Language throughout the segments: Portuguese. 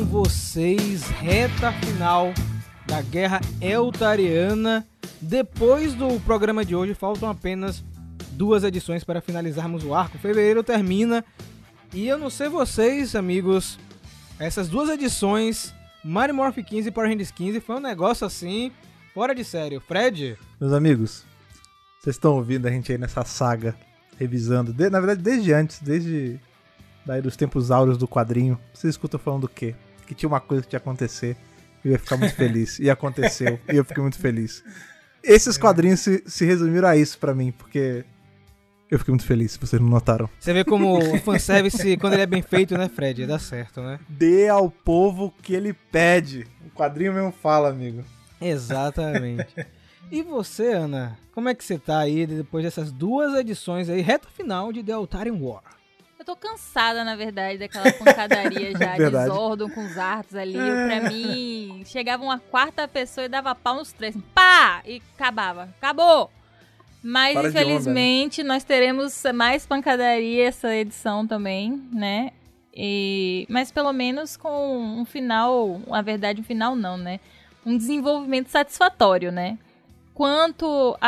com vocês, reta final da Guerra Eltariana. Depois do programa de hoje, faltam apenas 2 edições para finalizarmos o arco. Fevereiro termina e eu não sei vocês, amigos, essas 2 edições, Mighty Morphin 15 e Power Rangers 15, foi um negócio assim, fora de sério. Fred? Meus amigos, vocês estão ouvindo a gente aí nessa saga, revisando, na verdade desde antes, desde daí dos tempos áureos do quadrinho, vocês escutam falando o quê? Que tinha uma coisa que ia acontecer e eu ia ficar muito feliz, e aconteceu, e eu fiquei muito feliz. Esses quadrinhos se resumiram a isso pra mim, porque eu fiquei muito feliz, vocês não notaram. Você vê como o fanservice, quando ele é bem feito, né, Fred? Dá certo, né? Dê ao povo o que ele pede. O quadrinho mesmo fala, amigo. Exatamente. E você, Ana? Como é que você tá aí depois dessas 2 edições aí, reta final de The Altar in War? Eu tô cansada, na verdade, daquela pancadaria já de Zordon com os Zartus ali. Pra mim, chegava uma 4ª pessoa e dava pau nos 3. Pá! E acabava. Acabou! Mas, para infelizmente, nós teremos mais pancadaria essa edição também, né? Mas, pelo menos, com um final... Na verdade, um final não, né? Um desenvolvimento satisfatório, né? Quanto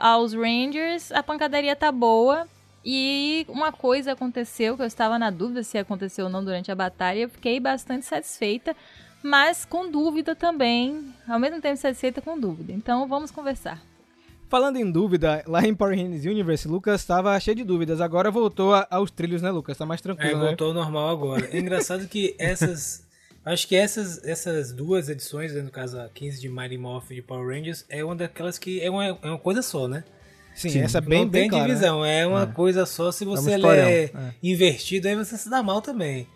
aos Rangers, a pancadaria tá boa. E uma coisa aconteceu, que eu estava na dúvida se aconteceu ou não durante a batalha, eu fiquei bastante satisfeita, mas com dúvida também, ao mesmo tempo satisfeita com dúvida. Então vamos conversar. Falando em dúvida, lá em Power Rangers Universe, Lucas estava cheio de dúvidas, agora voltou aos trilhos, né, Lucas? Tá mais tranquilo, né? Voltou ao normal agora. É engraçado que essas 2 edições, no caso a 15 de Mighty Morphin e de Power Rangers, é uma daquelas que é uma coisa só, né? Sim, essa é bem, bem clara. Não tem divisão, né? É uma coisa só. Se você é invertido, aí você se dá mal também.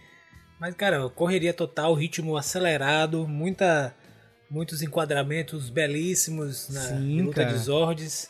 Mas, cara, correria total, ritmo acelerado, muitos enquadramentos belíssimos na luta de Zords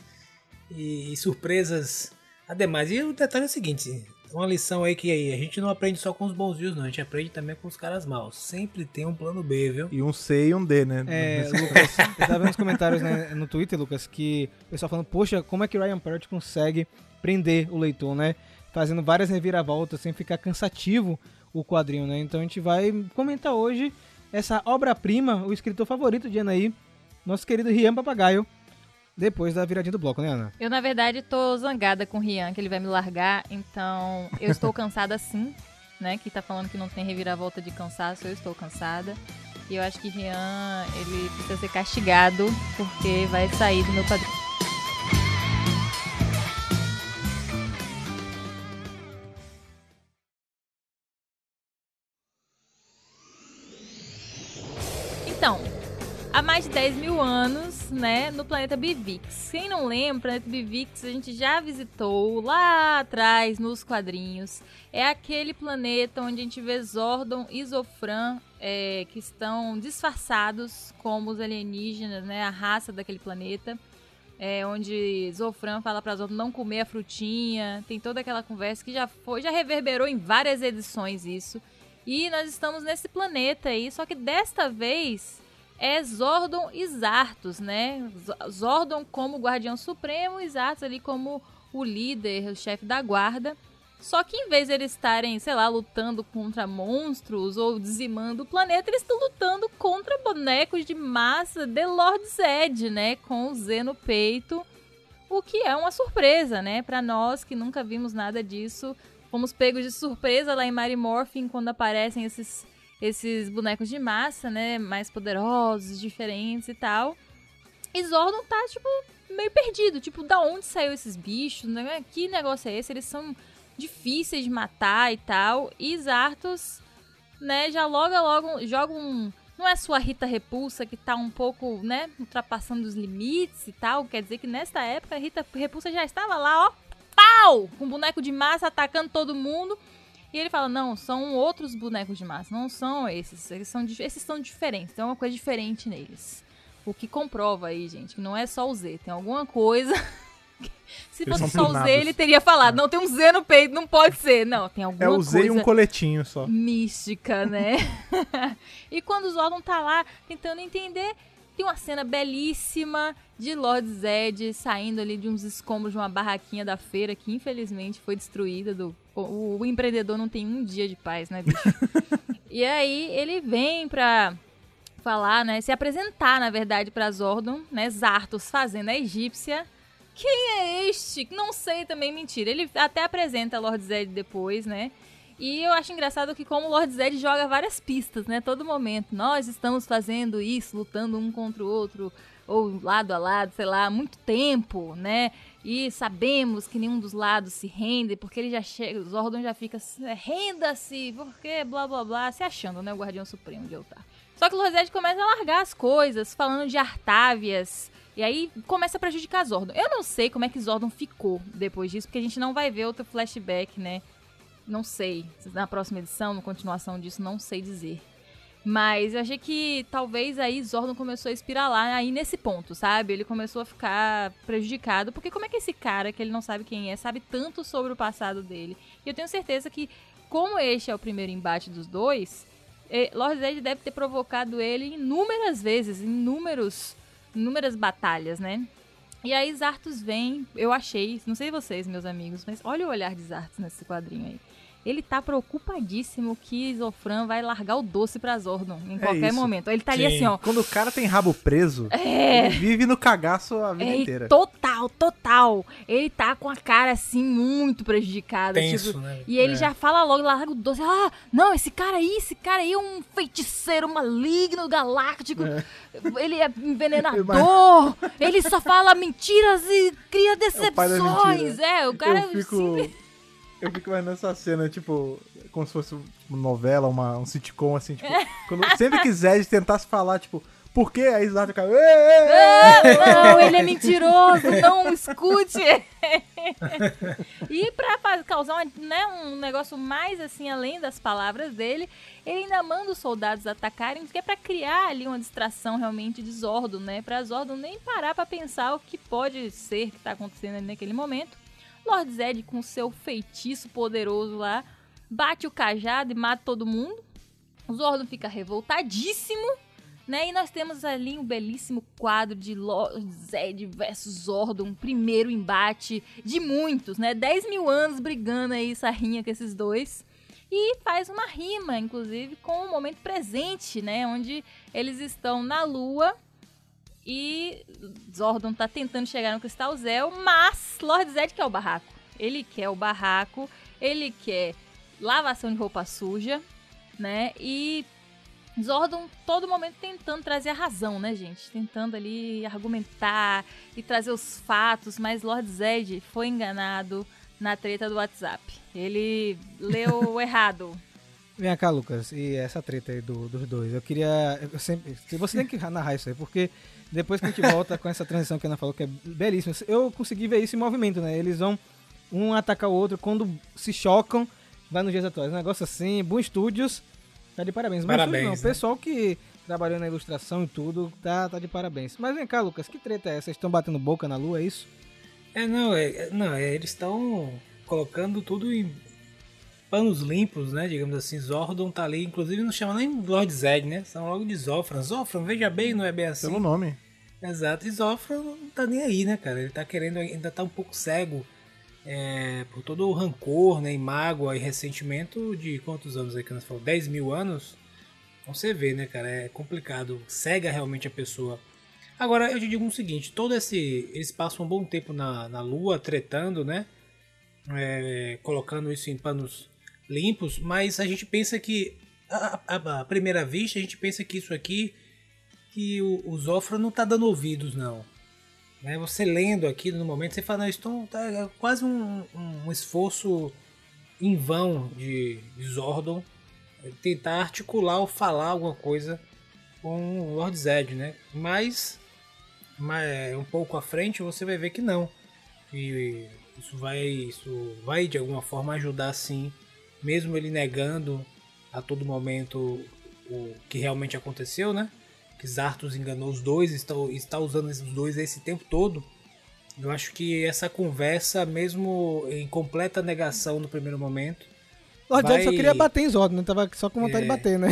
e surpresas ademais. E o detalhe é o seguinte, uma lição aí que a gente não aprende só com os bonzinhos, não. A gente aprende também com os caras maus. Sempre tem um plano B, viu? E um C e um D, né? Lucas, eu tava vendo nos comentários, né, no Twitter, Lucas, que o pessoal falando, poxa, como é que o Ryan Papagaio consegue prender o leitor, né? Fazendo várias reviravoltas, sem ficar cansativo o quadrinho, né? Então a gente vai comentar hoje essa obra-prima, o escritor favorito de Anaí, nosso querido Ryan Papagaio. Depois da viradinha do bloco, né, Ana? Eu, na verdade, tô zangada com o Ryan, que ele vai me largar, então eu estou cansada sim, né? Que tá falando que não tem reviravolta de cansaço, eu estou cansada. E eu acho que Ryan, ele precisa ser castigado, porque vai sair do meu padrinho. Então, há mais de 10.000 anos, né, no planeta Bivix. Quem não lembra, o planeta Bivix a gente já visitou lá atrás nos quadrinhos. É aquele planeta onde a gente vê Zordon e Zophram que estão disfarçados como os alienígenas, né, a raça daquele planeta. Onde Zophram fala para Zordon não comer a frutinha. Tem toda aquela conversa que já reverberou em várias edições isso. E nós estamos nesse planeta aí, só que desta vez é Zordon e Zartus, né? Zordon como guardião supremo e Zartus ali como o líder, o chefe da guarda. Só que em vez de eles estarem, sei lá, lutando contra monstros ou dizimando o planeta, eles estão lutando contra bonecos de massa de Lord Zedd, né? Com o Z no peito, o que é uma surpresa, né? Pra nós que nunca vimos nada disso, fomos pegos de surpresa lá em Mighty Morphin quando aparecem esses bonecos de massa, né, mais poderosos, diferentes e tal. E Zordon tá, tipo, meio perdido. Tipo, da onde saiu esses bichos, né? Que negócio é esse? Eles são difíceis de matar e tal. E Zartus, né, já logo joga um... Não é sua Rita Repulsa que tá um pouco, né, ultrapassando os limites e tal. Quer dizer que nesta época a Rita Repulsa já estava lá, ó, pau! Com boneco de massa atacando todo mundo. E ele fala, não, são outros bonecos de massa, não são esses, esses são diferentes, tem uma coisa diferente neles. O que comprova aí, gente, que não é só o Z, tem alguma coisa... Se fosse só o Z, ele teria falado, não, tem um Z no peito, não pode ser, não, tem alguma coisa... É o Z e um coletinho só. Mística, né? E quando o Zordon tá lá tentando entender... Tem uma cena belíssima de Lord Zedd saindo ali de uns escombros de uma barraquinha da feira que infelizmente foi destruída. O empreendedor não tem um dia de paz, né, bicho? E aí ele vem pra falar, né, se apresentar, na verdade, pra Zordon, né, Zartus fazendo a egípcia. Quem é este? Não sei também, mentira. Ele até apresenta Lord Zedd depois, né? E eu acho engraçado que como o Lord Zedd joga várias pistas, né? Todo momento. Nós estamos fazendo isso, lutando um contra o outro, ou lado a lado, sei lá, há muito tempo, né? E sabemos que nenhum dos lados se rende, porque ele já chega, os Zordon já fica, renda-se, porque blá blá blá, se achando, né? O Guardião Supremo de Altar. Só que o Lord Zedd começa a largar as coisas, falando de Artávias, e aí começa a prejudicar Zordon. Eu não sei como é que Zordon ficou depois disso, porque a gente não vai ver outro flashback, né? Não sei, na próxima edição, na continuação disso, não sei dizer. Mas eu achei que talvez aí Zordon começou a espiralar aí nesse ponto, sabe? Ele começou a ficar prejudicado, porque como é que esse cara, que ele não sabe quem é, sabe tanto sobre o passado dele? E eu tenho certeza que, como este é o primeiro embate dos dois, Lord Zedd deve ter provocado ele inúmeras vezes, inúmeras batalhas, né? E aí Zartus vem, eu achei, não sei vocês, meus amigos, mas olha o olhar de Zartus nesse quadrinho aí. Ele tá preocupadíssimo que Isofran vai largar o doce pra Zordon em qualquer momento. Ele tá ali assim, ó. Quando o cara tem rabo preso, ele vive no cagaço a vida inteira. Total, total. Ele tá com a cara assim, muito prejudicada. Tenso, tipo, né? E ele já fala logo, larga o doce. Ah, não, esse cara aí é um feiticeiro maligno, galáctico. Ele é envenenador. Ele só fala mentiras e cria decepções. O cara... Eu fico mais nessa cena, tipo, como se fosse uma novela, um sitcom, assim, tipo, quando sempre que Zed tentasse falar, tipo, por quê? Aí Zed fica... Não, ele é mentiroso, não escute! E pra causar um negócio mais, assim, além das palavras dele, ele ainda manda os soldados atacarem, que é pra criar ali uma distração realmente de Zordon, né? Pra Zordon nem parar pra pensar o que pode ser que tá acontecendo ali naquele momento. Lord Zedd, com seu feitiço poderoso lá, bate o cajado e mata todo mundo. O Zordon fica revoltadíssimo, né? E nós temos ali um belíssimo quadro de Lord Zedd versus Zordon, um primeiro embate de muitos, né? 10.000 anos brigando aí, sarrinha com esses dois. E faz uma rima, inclusive, com o momento presente, né? Onde eles estão na Lua. E Zordon tá tentando chegar no Cristal Zeo, mas Lord Zedd quer o barraco. Ele quer o barraco, ele quer lavação de roupa suja, né? E Zordon todo momento tentando trazer a razão, né, gente? Tentando ali argumentar e trazer os fatos, mas Lord Zedd foi enganado na treta do WhatsApp. Ele leu errado. Vem cá, Lucas, e essa treta aí dos dois, eu queria... você tem que narrar isso aí, porque depois que a gente volta com essa transição que a Ana falou, que é belíssima, eu consegui ver isso em movimento, né? Eles vão um atacar o outro, quando se chocam, vai nos dias atuais. Um negócio assim, Boom Studios, tá de parabéns. Parabéns, não, né? O pessoal que trabalhou na ilustração e tudo, tá de parabéns. Mas vem cá, Lucas, que treta é essa? Vocês estão batendo boca na lua, é isso? Eles estão colocando tudo em... panos limpos, né, digamos assim. Zordon tá ali, inclusive não chama nem Lord Zedd, né, são logo de Zophram. Zophram, veja bem, não é bem assim. Pelo nome. Exato, e Zophram não tá nem aí, né, cara, ele tá querendo, ainda tá um pouco cego por todo o rancor, né, e mágoa e ressentimento de quantos anos aí que nós falamos, 10.000 anos? Então você vê, né, cara, é complicado, cega realmente a pessoa. Agora, eu te digo o seguinte, eles passam um bom tempo na lua, tretando, né, colocando isso em panos limpos, mas a gente pensa que, à primeira vista, a gente pensa que isso aqui, que o Zophram não tá dando ouvidos, não. Né? Você lendo aqui no momento, você fala, não, isso tá quase um esforço em vão de Zordon tentar articular ou falar alguma coisa com o Lord Zedd, né? Mas um pouco à frente você vai ver que não. E isso vai de alguma forma ajudar, sim. Mesmo ele negando a todo momento o que realmente aconteceu, né? Que Zartus enganou os dois, está usando os dois esse tempo todo. Eu acho que essa conversa, mesmo em completa negação no primeiro momento, Lord Zedd só queria bater em Zordon, né? Tava só com vontade de bater, né?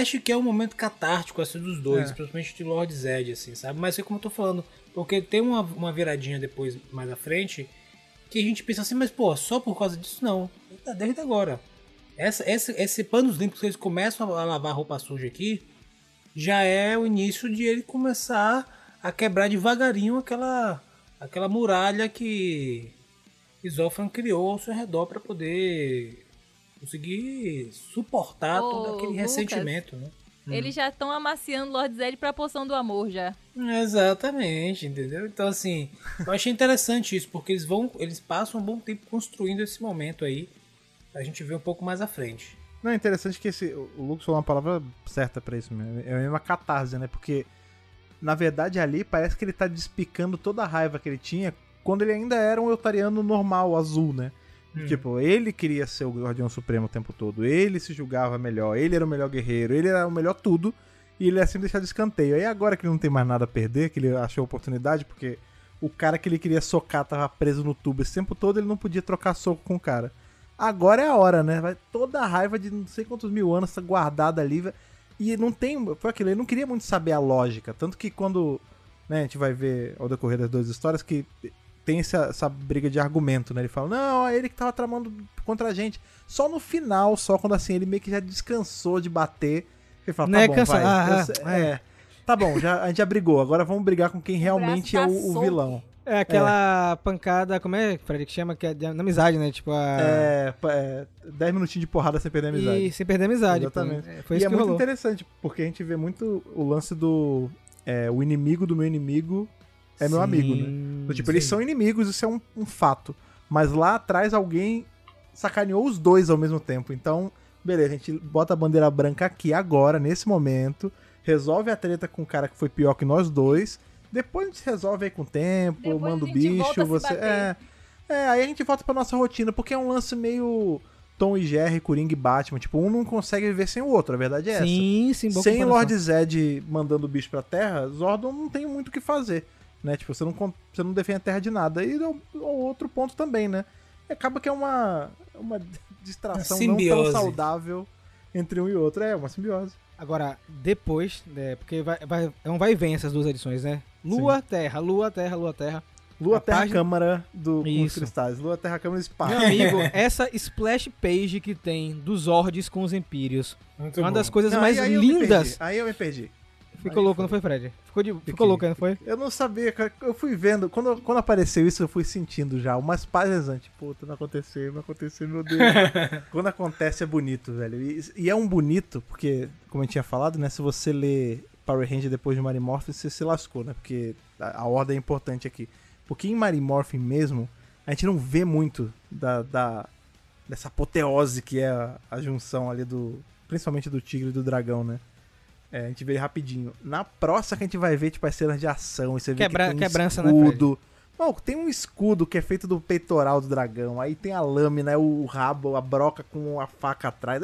Acho que é um momento catártico, assim, dos dois, principalmente de Lord Zedd, assim, sabe? Mas é como eu tô falando, porque tem uma viradinha depois, mais à frente, que a gente pensa assim, mas pô, só por causa disso não. Desde agora. Esse panos limpos que eles começam a lavar roupa suja aqui, já é o início de ele começar a quebrar devagarinho aquela muralha que Zophram criou ao seu redor para poder conseguir suportar todo aquele ressentimento, né? Eles já estão amaciando Lord Zedd pra poção do amor já. Exatamente, entendeu? Então assim, eu achei interessante isso, porque eles passam um bom tempo construindo esse momento aí. A gente vê um pouco mais à frente. Não, é interessante que o Lucas falou uma palavra certa pra isso mesmo. É uma catarse, né? Porque, na verdade, ali parece que ele tá despicando toda a raiva que ele tinha quando ele ainda era um eltariano normal, azul, né? Tipo, ele queria ser o Guardião Supremo o tempo todo, ele se julgava melhor, ele era o melhor guerreiro, ele era o melhor tudo, e ele é assim deixado de escanteio. Aí agora que ele não tem mais nada a perder, que ele achou a oportunidade, porque o cara que ele queria socar tava preso no tubo esse tempo todo, ele não podia trocar soco com o cara. Agora é a hora, né? Vai toda a raiva de não sei quantos mil anos guardada ali, e não tem... Foi aquilo, ele não queria muito saber a lógica, tanto que quando, né, a gente vai ver ao decorrer das duas histórias que... tem essa briga de argumento, né? Ele fala, não, é ele que tava tramando contra a gente. Só no final, só quando assim, ele meio que já descansou de bater. Ele fala, tá bom, vai. Tá bom, a gente já brigou. Agora vamos brigar com quem realmente é o vilão. É aquela pancada, como é, Fred, que chama? Que é de amizade, né? Tipo, 10 minutinhos de porrada sem perder a amizade. E sem perder a amizade. Exatamente. Foi isso e que é rolou. Muito interessante, porque a gente vê muito o lance do... o inimigo do meu inimigo... é meu amigo, né? Então, tipo, eles são inimigos, isso é um fato. Mas lá atrás alguém sacaneou os dois ao mesmo tempo. Então, beleza, a gente bota a bandeira branca aqui agora, nesse momento. Resolve a treta com o cara que foi pior que nós dois. Depois a gente resolve aí com o tempo, depois manda o bicho, você... aí a gente volta pra nossa rotina, porque é um lance meio... Tom e Jerry, Coringa e Batman, tipo, um não consegue viver sem o outro, a verdade é essa. Sem Lord Zedd mandando o bicho pra terra, Zordon não tem muito o que fazer. Né? Tipo, você não defende a terra de nada. E outro ponto também, né? Acaba que é uma distração simbiose. Não tão saudável entre um e outro. É uma simbiose. Agora, depois, porque vai e vem essas duas edições, né? Lua-Terra, Lua-Terra, Lua-Terra. Lua-Terra-Câmara dos Cristais. Lua-Terra-Câmara Espaço. Meu amigo, essa splash page que tem dos Zords com os Empírios. Muito uma bom. Das coisas não, mais aí lindas. Aí eu me perdi. Ficou louco, não foi, Fred? Ficou louco, não foi? Eu não sabia, cara. Eu fui vendo. Quando apareceu isso, eu fui sentindo já umas páginas antes. Puta, não aconteceu, meu Deus. Quando acontece é bonito, velho. E é um bonito, porque, como eu tinha falado, né? Se você lê Power Ranger depois de Mighty Morphin, você se lascou, né? Porque a ordem é importante aqui. Porque em Mighty Morphin mesmo, a gente não vê muito dessa apoteose que é a junção ali principalmente do tigre e do dragão, né? A gente vê ele rapidinho. Na próxima que a gente vai ver, tipo, as cenas de ação. E você vê que tem um escudo. Né, mano, tem um escudo que é feito do peitoral do dragão. Aí tem a lâmina, o rabo, a broca com a faca atrás.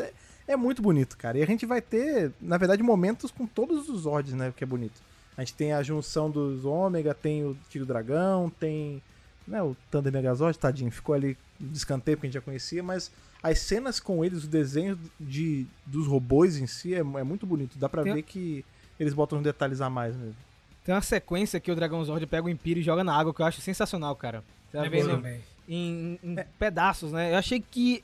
É muito bonito, cara. E a gente vai ter, na verdade, momentos com todos os Zords, né? Que é bonito. A gente tem a junção dos Ômega, tem o Tiro Dragão, tem... Né, o Thunder Megazord, tadinho, ficou ali de escanteio porque a gente já conhecia, mas... As cenas com eles, o desenho dos robôs em si é muito bonito. Dá pra ver que eles botam uns detalhes a mais mesmo. Tem uma sequência que o Dragon Zord pega o Império e joga na água, que eu acho sensacional, cara. Você vai ver em pedaços, né? Eu achei que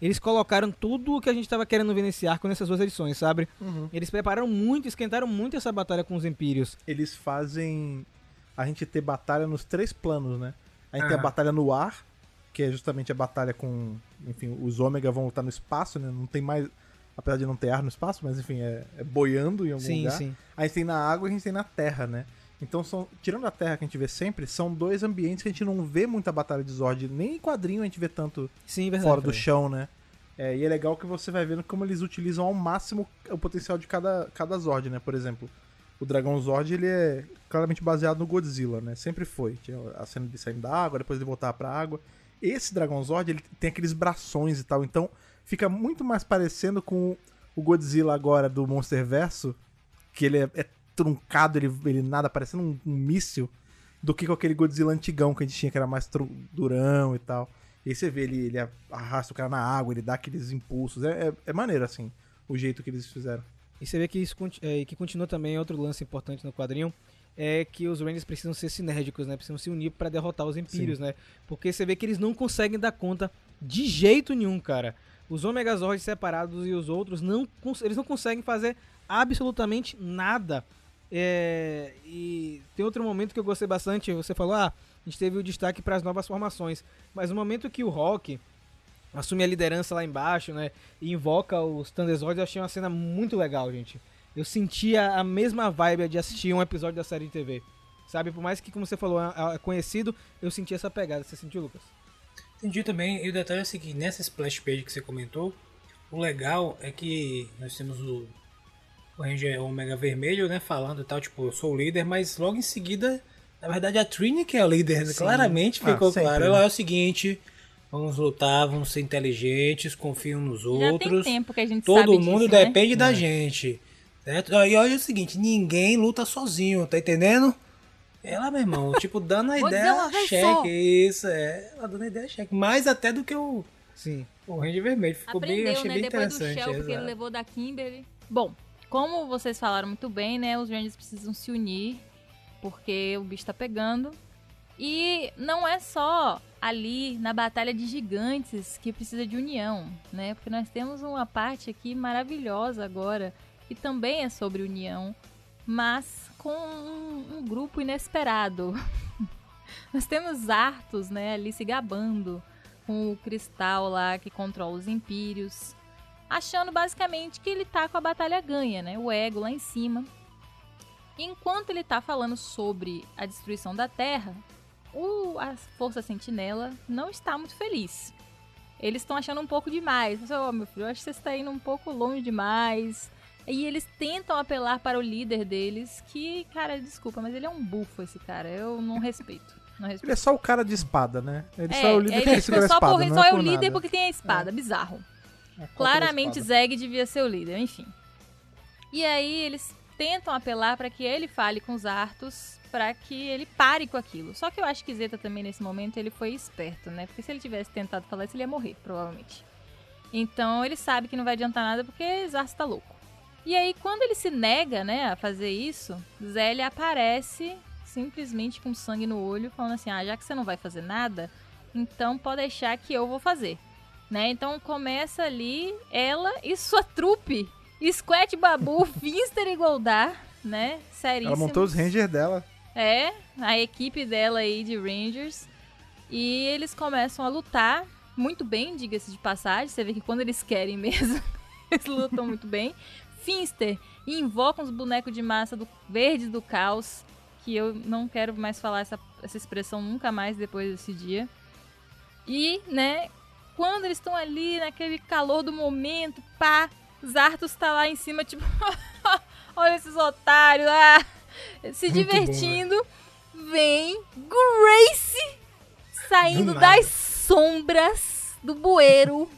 eles colocaram tudo o que a gente tava querendo ver nesse arco nessas duas edições, sabe? Uhum. Eles prepararam muito, esquentaram muito essa batalha com os Impérios. Eles fazem a gente ter batalha nos 3 planos, né? A gente tem a batalha no ar, que é justamente a batalha com... Enfim, os Ômega vão lutar no espaço, né? Não tem mais... Apesar de não ter ar no espaço, mas enfim, é boiando em algum lugar. Sim. Aí a gente tem na água e a gente tem na terra, né? Então, tirando a terra que a gente vê sempre, são 2 ambientes que a gente não vê muita batalha de Zord. Nem em quadrinho a gente vê tanto fora do chão, né? E é legal que você vai vendo como eles utilizam ao máximo o potencial de cada Zord, né? Por exemplo, o Dragon Zord, ele é claramente baseado no Godzilla, né? Sempre foi. Tinha a cena de sair da água, depois de voltar pra água... Esse Dragon Zord, ele tem aqueles brações e tal, então fica muito mais parecendo com o Godzilla agora do Monsterverso, que ele é truncado, ele nada, parecendo um míssil, do que com aquele Godzilla antigão que a gente tinha, que era mais durão e tal. E aí você vê ele arrasta o cara na água, ele dá aqueles impulsos. É maneiro, assim, o jeito que eles fizeram. E você vê que isso que continua também outro lance importante no quadrinho, é que os Rangers precisam ser sinérgicos, né? Precisam se unir para derrotar os Impérios, né? Porque você vê que eles não conseguem dar conta de jeito nenhum, cara. Os Omegazords separados e os outros, eles não conseguem fazer absolutamente nada. E tem outro momento que eu gostei bastante, você falou, a gente teve o destaque para as novas formações, mas no momento que o Rock assume a liderança lá embaixo, né, e invoca os Thunder Zords, eu achei uma cena muito legal, gente. Eu sentia a mesma vibe de assistir um episódio da série de TV, sabe? Por mais que, como você falou, é conhecido, eu senti essa pegada. Você sentiu, Lucas? Entendi também, e o detalhe é o seguinte, nessa splash page que você comentou, o legal é que nós temos o Ranger Omega Vermelho, né, falando e tal, tipo, eu sou o líder, mas logo em seguida, na verdade, a Trini que é a líder, sim, claramente ficou claro. Ela é o seguinte, vamos lutar, vamos ser inteligentes, confiam nos outros. Já tem tempo que a gente sabe disso, né? Todo mundo depende da gente, certo? E olha o seguinte, ninguém luta sozinho, tá entendendo? Ela, meu irmão, tipo, dando a ideia cheque, isso, ela dando a ideia cheque, mais até do que o Ranger Vermelho. Ficou bem, achei bem interessante. Depois do Shell, porque ele levou da Kimberly. Bom, como vocês falaram muito bem, né? Os Rangers precisam se unir, porque o bicho tá pegando. E não é só ali na Batalha de Gigantes que precisa de união, né? Porque nós temos uma parte aqui maravilhosa agora, que também é sobre união, mas com um grupo inesperado. Nós temos Zartus, né? Ali se gabando com o Cristal lá que controla os Impérios, achando basicamente que ele tá com a batalha ganha, né? O ego lá em cima. Enquanto ele tá falando sobre a destruição da Terra, a Força Sentinela não está muito feliz. Eles estão achando um pouco demais. Ó, meu filho, eu acho que você está indo um pouco longe demais. E eles tentam apelar para o líder deles, que, cara, desculpa, mas ele é um bufo esse cara. Eu não respeito. Ele é só o cara de espada, né? Ele só é o líder porque ele segura a espada. Ele só é o líder porque tem a espada. Bizarro. Claramente Zeg devia ser o líder, enfim. E aí eles tentam apelar para que ele fale com os Artus, para que ele pare com aquilo. Só que eu acho que Zeta também nesse momento ele foi esperto, né? Porque se ele tivesse tentado falar isso, ele ia morrer, provavelmente. Então ele sabe que não vai adiantar nada porque Zartus tá louco. E aí quando ele se nega, né, a fazer isso, Zélia aparece simplesmente com sangue no olho, falando assim, já que você não vai fazer nada, então pode deixar que eu vou fazer. Né? Então começa ali ela e sua trupe, Squat, Babu, Finster e Goldar, né? Seríssimo. Ela montou os Rangers dela. A equipe dela aí de Rangers. E eles começam a lutar muito bem, diga-se de passagem. Você vê que quando eles querem mesmo, eles lutam muito bem. Finster invoca uns bonecos de massa verdes do caos, que eu não quero mais falar essa expressão nunca mais depois desse dia. E, né, quando eles estão ali, naquele calor do momento, Zartus tá lá em cima, tipo, olha esses otários lá, se muito divertindo. Bom, né? Vem Grace saindo das sombras do bueiro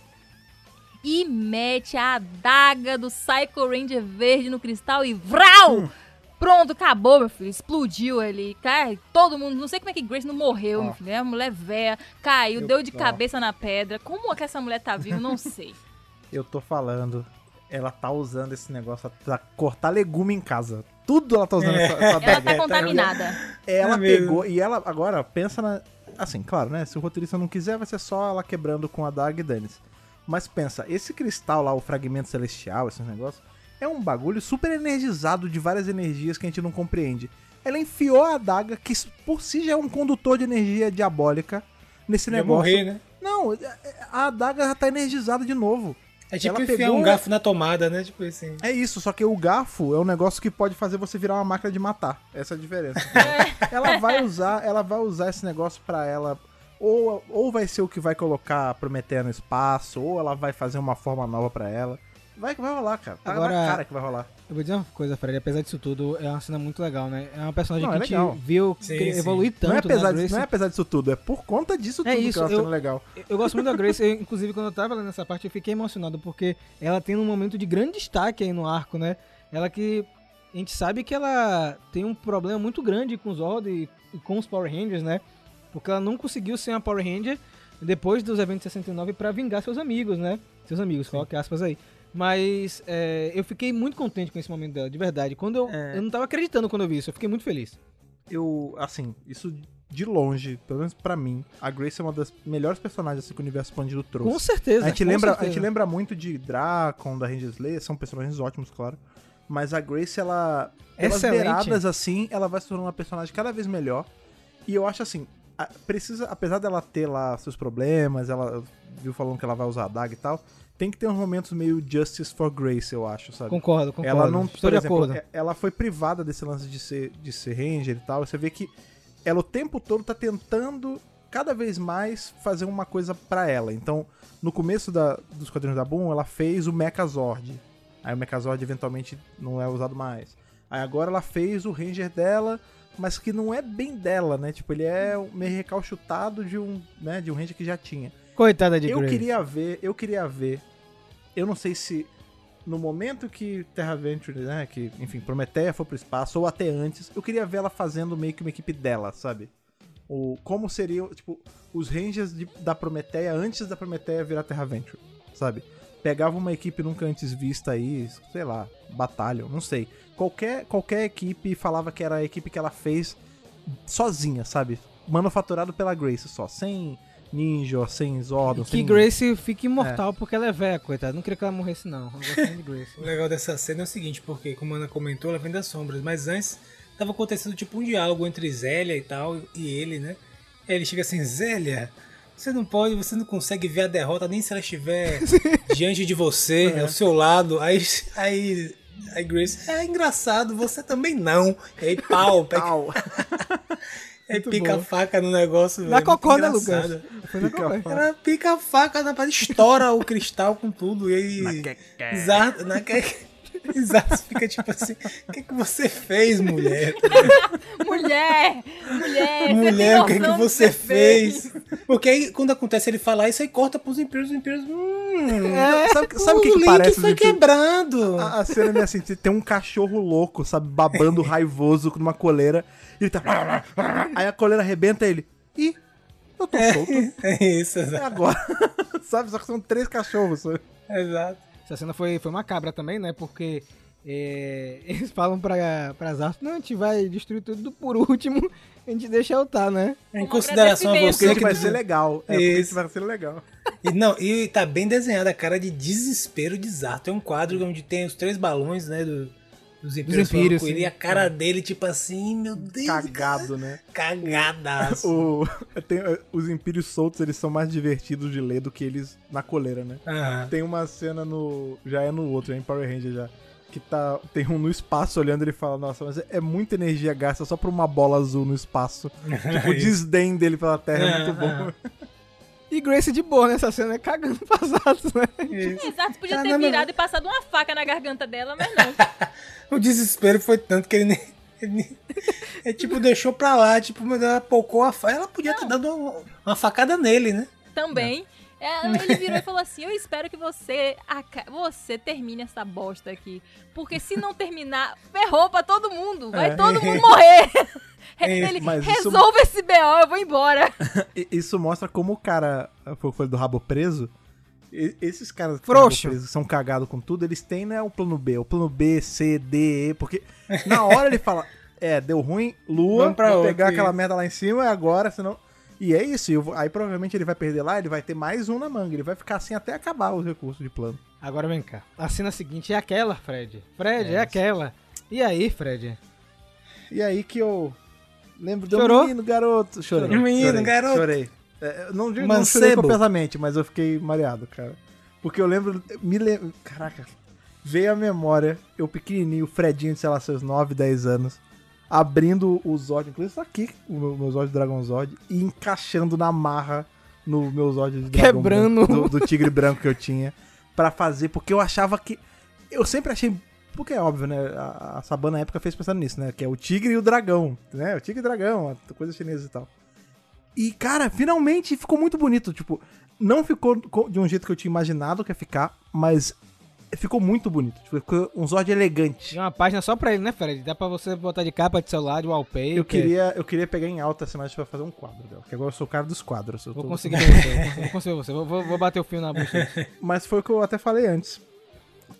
e mete a adaga do Psycho Ranger verde no Cristal e vrau! Pronto, acabou, meu filho. Explodiu ali. Cai, todo mundo. Não sei como é que Grace não morreu, meu filho. É uma mulher velha. Caiu, deu de cabeça na pedra. Como é que essa mulher tá viva? Não sei. Eu tô falando. Ela tá usando esse negócio pra cortar legume em casa. Tudo ela tá usando. Essa ela tá contaminada. Ela pegou. E ela agora pensa na... Assim, claro, né? Se o roteirista não quiser, vai ser só ela quebrando com a daga e dane-se. Mas pensa, esse cristal lá, o fragmento celestial, esses negócios... É um bagulho super energizado de várias energias que a gente não compreende. Ela enfiou a adaga, que por si já é um condutor de energia diabólica, nesse negócio. Ia morrer, né? Não, a adaga já tá energizada de novo. É tipo enfiar um garfo na tomada, né? Tipo assim. É isso, só que o garfo é um negócio que pode fazer você virar uma máquina de matar. Essa é a diferença. Ela vai usar esse negócio pra ela... Ou vai ser o que vai colocar a Promethea no espaço, ou ela vai fazer uma forma nova pra ela. Vai que vai rolar, cara. Tá agora, na cara que vai rolar. Eu vou dizer uma coisa, Fred. Apesar disso tudo, é uma cena muito legal, né? É uma personagem que a gente viu evoluir tanto. Não é apesar disso tudo, é por conta disso tudo que é uma cena legal. Eu gosto muito da Grace. Eu, inclusive, quando eu tava lendo essa parte, eu fiquei emocionado, porque ela tem um momento de grande destaque aí no arco, né? Ela que... A gente sabe que ela tem um problema muito grande com os Zord e com os Power Rangers, né? Porque ela não conseguiu ser uma Power Ranger depois dos eventos 69 para vingar seus amigos, né? Seus amigos, coloque aspas aí. Mas eu fiquei muito contente com esse momento dela, de verdade. Quando eu não tava acreditando quando eu vi isso, eu fiquei muito feliz. Eu, assim, isso de longe, pelo menos pra mim, a Grace é uma das melhores personagens assim, que o universo expandido trouxe. Com certeza, a gente lembra muito de Dracon, da Ranger Slayer, são personagens ótimos, claro. Mas a Grace, ela... pelas beiradas, assim, ela vai se tornando uma personagem cada vez melhor. E eu acho, assim, precisa, apesar dela ter lá seus problemas, ela viu falando que ela vai usar a daga e tal, tem que ter uns momentos meio justice for Grace, eu acho, sabe? Concordo. Ela não, por exemplo, ela foi privada desse lance de ser Ranger e tal. E você vê que ela o tempo todo tá tentando cada vez mais fazer uma coisa pra ela. Então, no começo dos quadrinhos da Boom, ela fez o Mechazord. Aí o Mechazord eventualmente não é usado mais. Aí agora ela fez o Ranger dela, mas que não é bem dela, né? Tipo, ele é meio recalchutado de um Ranger que já tinha. Coitada de Grace. Eu queria ver. Eu não sei se no momento que Terra Venture, né? Que, enfim, Promethea foi pro espaço, ou até antes, eu queria ver ela fazendo meio que uma equipe dela, sabe? Ou como seriam, tipo, os Rangers da Promethea antes da Promethea virar Terra Venture, sabe? Pegava uma equipe nunca antes vista aí, sei lá, Batalha, não sei. Qualquer equipe falava que era a equipe que ela fez sozinha, sabe? Manufaturado pela Grace só, sem ninja, sem Zordon, que sem... Grace fica imortal porque ela é velha, coitada. Não queria que ela morresse, não. Eu gosto de Grace. O legal dessa cena é o seguinte, porque, como a Ana comentou, ela vem das sombras, mas antes tava acontecendo tipo um diálogo entre Zélia e tal, e ele, né? Aí ele chega assim, Zélia, você não consegue ver a derrota nem se ela estiver diante de você, ao seu lado. Aí Grace, engraçado, você também não. Aí pau. Aí pica a faca no negócio. Na cocô, né, Lucas? Ela pica a faca, estoura o cristal com tudo. E aí... Zartus fica tipo assim, o que você fez, mulher? Mulher, o que você fez? Porque aí, quando acontece ele falar isso, aí corta pros Impérios, sabe o que parece? O link foi quebrado. A cena é assim, tem um cachorro louco, sabe, babando raivoso com uma coleira, e ele tá... Aí a coleira arrebenta ele, ih, eu tô solto. É isso, exato. É agora, sabe, só que são 3 cachorros, sabe? Exato. Essa cena foi macabra também, né? Porque eles falam pra Zartus, não, a gente vai destruir tudo por último, a gente deixa altar, né? Em consideração a você que vai ser legal. Isso vai ser legal. E tá bem desenhada a cara de desespero de Zartus. É um quadro onde tem os 3 balões, né? Dos Impérios. E a cara dele, tipo assim, meu Deus. Cagado, né? Cagadaço. Os Impérios soltos, eles são mais divertidos de ler do que eles na coleira, né? Uhum. Tem uma cena no... Já é no outro, é em Power Ranger já. Que tá... Tem um no espaço olhando, ele fala, nossa, mas é muita energia gasta só pra uma bola azul no espaço. Tipo, o desdém dele pela Terra é muito bom. E Grace de boa nessa cena, é cagando pra Zartus, né? Zartus podia ter virado e passado uma faca na garganta dela, mas não. O desespero foi tanto que ele nem... É tipo, deixou pra lá, tipo, ela pocou a faca. Ela podia ter dado uma facada nele, né? Também. Ele virou e falou assim, eu espero que você termine essa bosta aqui. Porque se não terminar, ferrou pra todo mundo. Vai todo mundo morrer. Resolve esse BO, eu vou embora. Isso mostra como o cara foi do rabo preso. Esses caras que são cagados com tudo, eles têm, né, o plano B, C, D, E, porque na hora ele fala, deu ruim, lua, vou pegar aquela merda lá em cima e agora, senão... E é isso, aí provavelmente ele vai perder lá, ele vai ter mais um na manga, ele vai ficar assim até acabar os recursos de plano. Agora vem cá, a cena seguinte é aquela, Fred. Aquela. E aí, Fred? E aí que eu... Lembro do menino, garoto. Chorei. Chorei. Não chorei completamente, mas eu fiquei mareado, cara. Porque eu lembro... Caraca. Veio a memória, eu pequenininho, o Fredinho de, sei lá, seus 9, 10 anos, abrindo o Zord, inclusive isso aqui, o meu Zord de Dragon Zord, e encaixando na marra no meu Zord de Dragon Zord, do tigre branco que eu tinha, pra fazer, porque eu achava que... Eu sempre achei... Porque é óbvio, né? A Sabana na época fez pensando nisso, né? Que é o tigre e o dragão, né? O tigre e o dragão, coisa chinesa e tal. E, cara, finalmente ficou muito bonito. Tipo, não ficou de um jeito que eu tinha imaginado que ia ficar, mas ficou muito bonito. Ficou um Zord elegante. Tem uma página só pra ele, né, Fred? Dá pra você botar de capa, de celular, de wallpaper. Eu queria pegar em alta essa imagem pra fazer um quadro dela, porque agora eu sou o cara dos quadros. Vou conseguir você, vou conseguir você. Vou bater o fio na bucha. Mas foi o que eu até falei antes.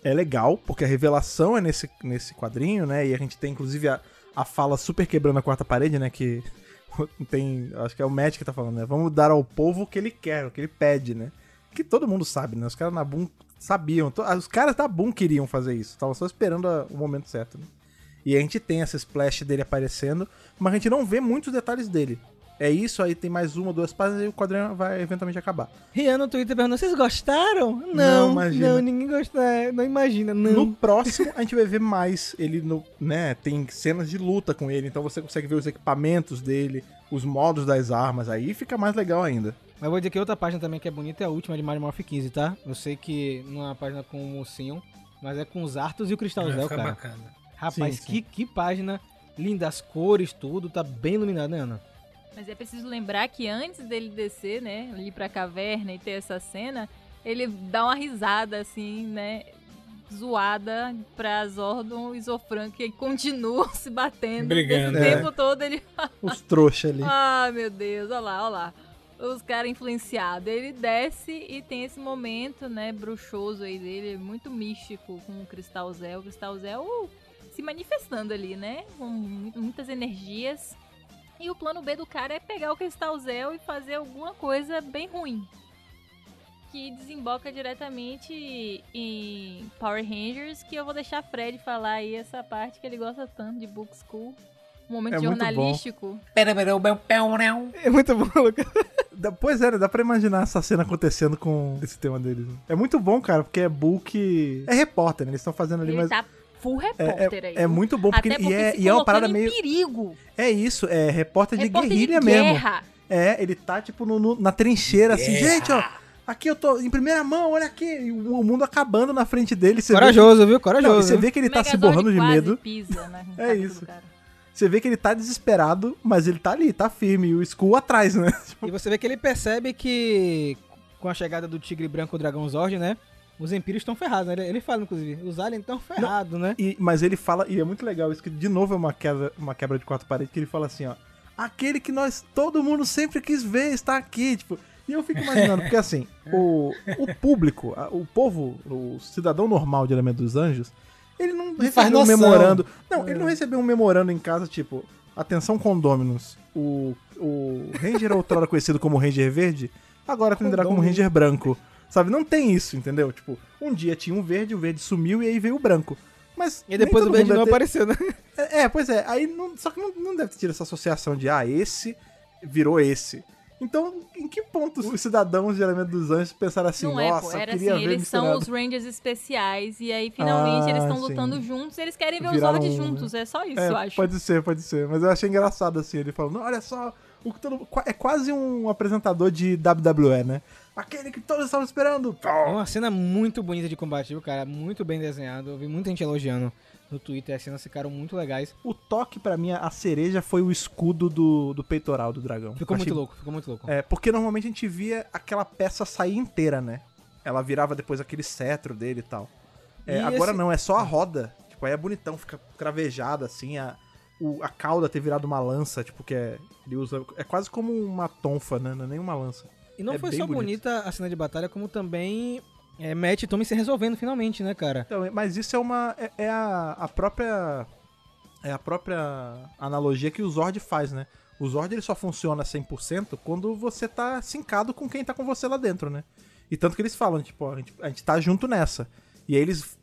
É legal, porque a revelação é nesse quadrinho, né? E a gente tem, inclusive, a fala super quebrando a quarta parede, né? Que tem... Acho que é o Magic que tá falando, né? Vamos dar ao povo o que ele quer, o que ele pede, né? Que todo mundo sabe, né? Os caras na Boom sabiam. Os caras da Boom queriam fazer isso. Estavam só esperando o momento certo, né? E a gente tem essa splash dele aparecendo, mas a gente não vê muitos detalhes dele. É isso, aí tem mais uma, duas páginas e o quadrinho vai eventualmente acabar. Rian no Twitter perguntou, vocês gostaram? Não, ninguém gostou, não imagina, não. No próximo a gente vai ver mais ele, né, tem cenas de luta com ele, então você consegue ver os equipamentos dele, os modos das armas, aí fica mais legal ainda. Mas vou dizer que outra página também que é bonita é a última de Mighty Morphin 15, tá? Eu sei que não é uma página com o mocinho, mas é com os Zartus e o Cristal Zeo, cara. Bacana. Rapaz, sim, sim. Que página linda, as cores, tudo, tá bem iluminado, né, Ana? Mas é preciso lembrar que antes dele descer, né, ir pra caverna e ter essa cena, ele dá uma risada, assim, né, zoada pra Zordon e Zophram, que continuam se batendo. Brigando, tempo todo ele... Os trouxas ali. Ah, meu Deus, olha lá. Os caras influenciados. Ele desce e tem esse momento, né, bruxoso aí dele, muito místico, com o Cristal Zeo. O Cristal Zeo se manifestando ali, né, com muitas energias. E o plano B do cara é pegar o Cristal Zeo e fazer alguma coisa bem ruim. Que desemboca diretamente em Power Rangers, que eu vou deixar Fred falar aí essa parte que ele gosta tanto de Book School. Um momento jornalístico. É muito bom, Lucas. Pois é, dá pra imaginar essa cena acontecendo com esse tema deles. É muito bom, cara, porque é book... É repórter, né? Eles estão fazendo ali... Mas... Full repórter aí. É muito bom, porque é uma parada meio... perigo. É isso, é repórter de guerrilha mesmo. É, ele tá, tipo, na trincheira, assim, gente, ó, aqui eu tô em primeira mão, olha aqui, e o mundo acabando na frente dele. Corajoso, viu? Corajoso. Não, você vê que ele tá se borrando de medo. Pisa, né? É isso. Você vê que ele tá desesperado, mas ele tá ali, tá firme, e o Skull atrás, né? E você vê que ele percebe que, com a chegada do Tigre Branco e o Dragon Zord, né? Os Impérios estão ferrados, né? Ele fala, inclusive. Os aliens estão ferrados, né? Mas ele fala, e é muito legal isso, que de novo é uma quebra de quatro paredes, que ele fala assim, ó. Aquele que todo mundo sempre quis ver está aqui, tipo. E eu fico imaginando, porque assim, o público, o povo, o cidadão normal de Elemento dos Anjos, ele não recebeu um memorando. Não, ele não recebeu um memorando em casa, tipo, atenção condôminos, o Ranger outrora conhecido como Ranger Verde, agora atenderá como Ranger Branco. Sabe, não tem isso, entendeu? Tipo, um dia tinha o verde sumiu e aí veio o branco. Mas e depois o verde não apareceu, né? Pois é. Aí só que não deve ter tido essa associação de, esse virou esse. Então, em que ponto os cidadãos de Elemento dos Anjos pensaram assim, nossa, eu queria assim, ver eles são os Rangers especiais, e aí finalmente eles estão lutando juntos, eles querem ver os Zords juntos, né? É só isso, eu acho. Pode ser. Mas eu achei engraçado, assim, ele falando, olha só, é quase um apresentador de WWE, né? Aquele que todos estavam esperando. É uma cena muito bonita de combate, viu, cara? Muito bem desenhado. Eu vi muita gente elogiando no Twitter. As cenas ficaram muito legais. O toque, pra mim, a cereja foi o escudo do peitoral do dragão. Ficou muito louco. É, porque normalmente a gente via aquela peça sair inteira, né? Ela virava depois aquele cetro dele e tal. E agora não, é só a roda. Tipo, aí é bonitão, fica cravejada, assim, a cauda ter virado uma lança, tipo, que ele usa... É quase como uma tonfa, né? Não é nem uma lança. E não foi só bonita a cena de batalha, como também Matt e Tommy se resolvendo finalmente, né, cara? Então, mas isso é uma... É a própria analogia que o Zord faz, né? O Zord ele só funciona 100% quando você tá sincado com quem tá com você lá dentro, né? E tanto que eles falam, tipo, ó, a gente tá junto nessa. E aí eles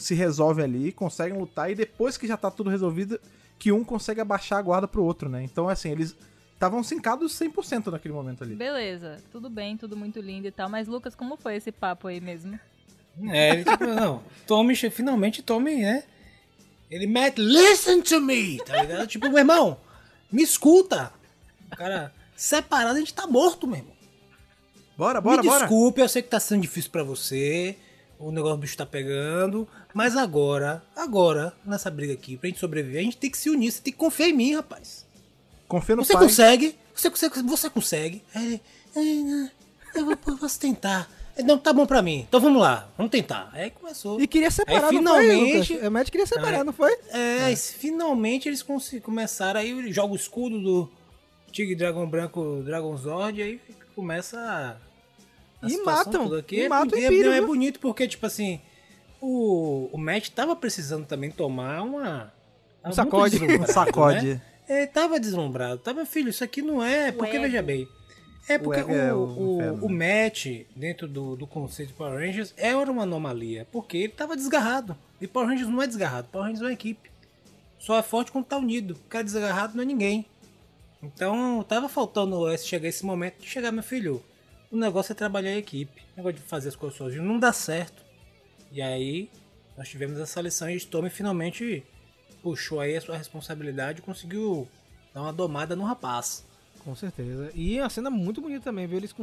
se resolvem ali, conseguem lutar, e depois que já tá tudo resolvido, que um consegue abaixar a guarda pro outro, né? Então, assim, eles... Estavam sincados 100% naquele momento ali. Beleza, tudo bem, tudo muito lindo e tal. Mas, Lucas, como foi esse papo aí mesmo? Ele tipo, não, finalmente Tommy, né? Ele mete, listen to me, tá ligado? Tipo, meu irmão, me escuta. O cara, separado, a gente tá morto, meu irmão. Bora. Desculpe, eu sei que tá sendo difícil pra você, o negócio do bicho tá pegando, mas agora, nessa briga aqui, pra gente sobreviver, a gente tem que se unir, você tem que confiar em mim, rapaz. Confia no pai. Você consegue. Você consegue. Eu posso tentar. Não, tá bom pra mim. Então vamos lá, vamos tentar. Aí começou. E queria separar, aí, finalmente, não foi? O Matt queria separar, não foi? É, finalmente eles começaram, aí joga o escudo do Tigre Dragão Branco, Dragon Zord, aí começa a e matam, aqui. E matam o Império. É bonito porque, tipo assim, o Matt tava precisando também tomar um sacode. Um sacode. Né? Ele tava deslumbrado. Tava, filho, isso aqui não é... Porque, veja bem... É porque o Matt, dentro do conceito de Power Rangers, era uma anomalia, porque ele tava desgarrado. E Power Rangers não é desgarrado, Power Rangers é uma equipe. Só é forte quando tá unido. O cara desgarrado não é ninguém. Então, tava faltando chegar esse momento de chegar, meu filho, o negócio é trabalhar a equipe. O negócio de fazer as coisas sozinho não dá certo. E aí, nós tivemos essa lição e Storm finalmente puxou aí a sua responsabilidade e conseguiu dar uma domada no rapaz. Com certeza. E é uma cena muito bonita também, viu? Eles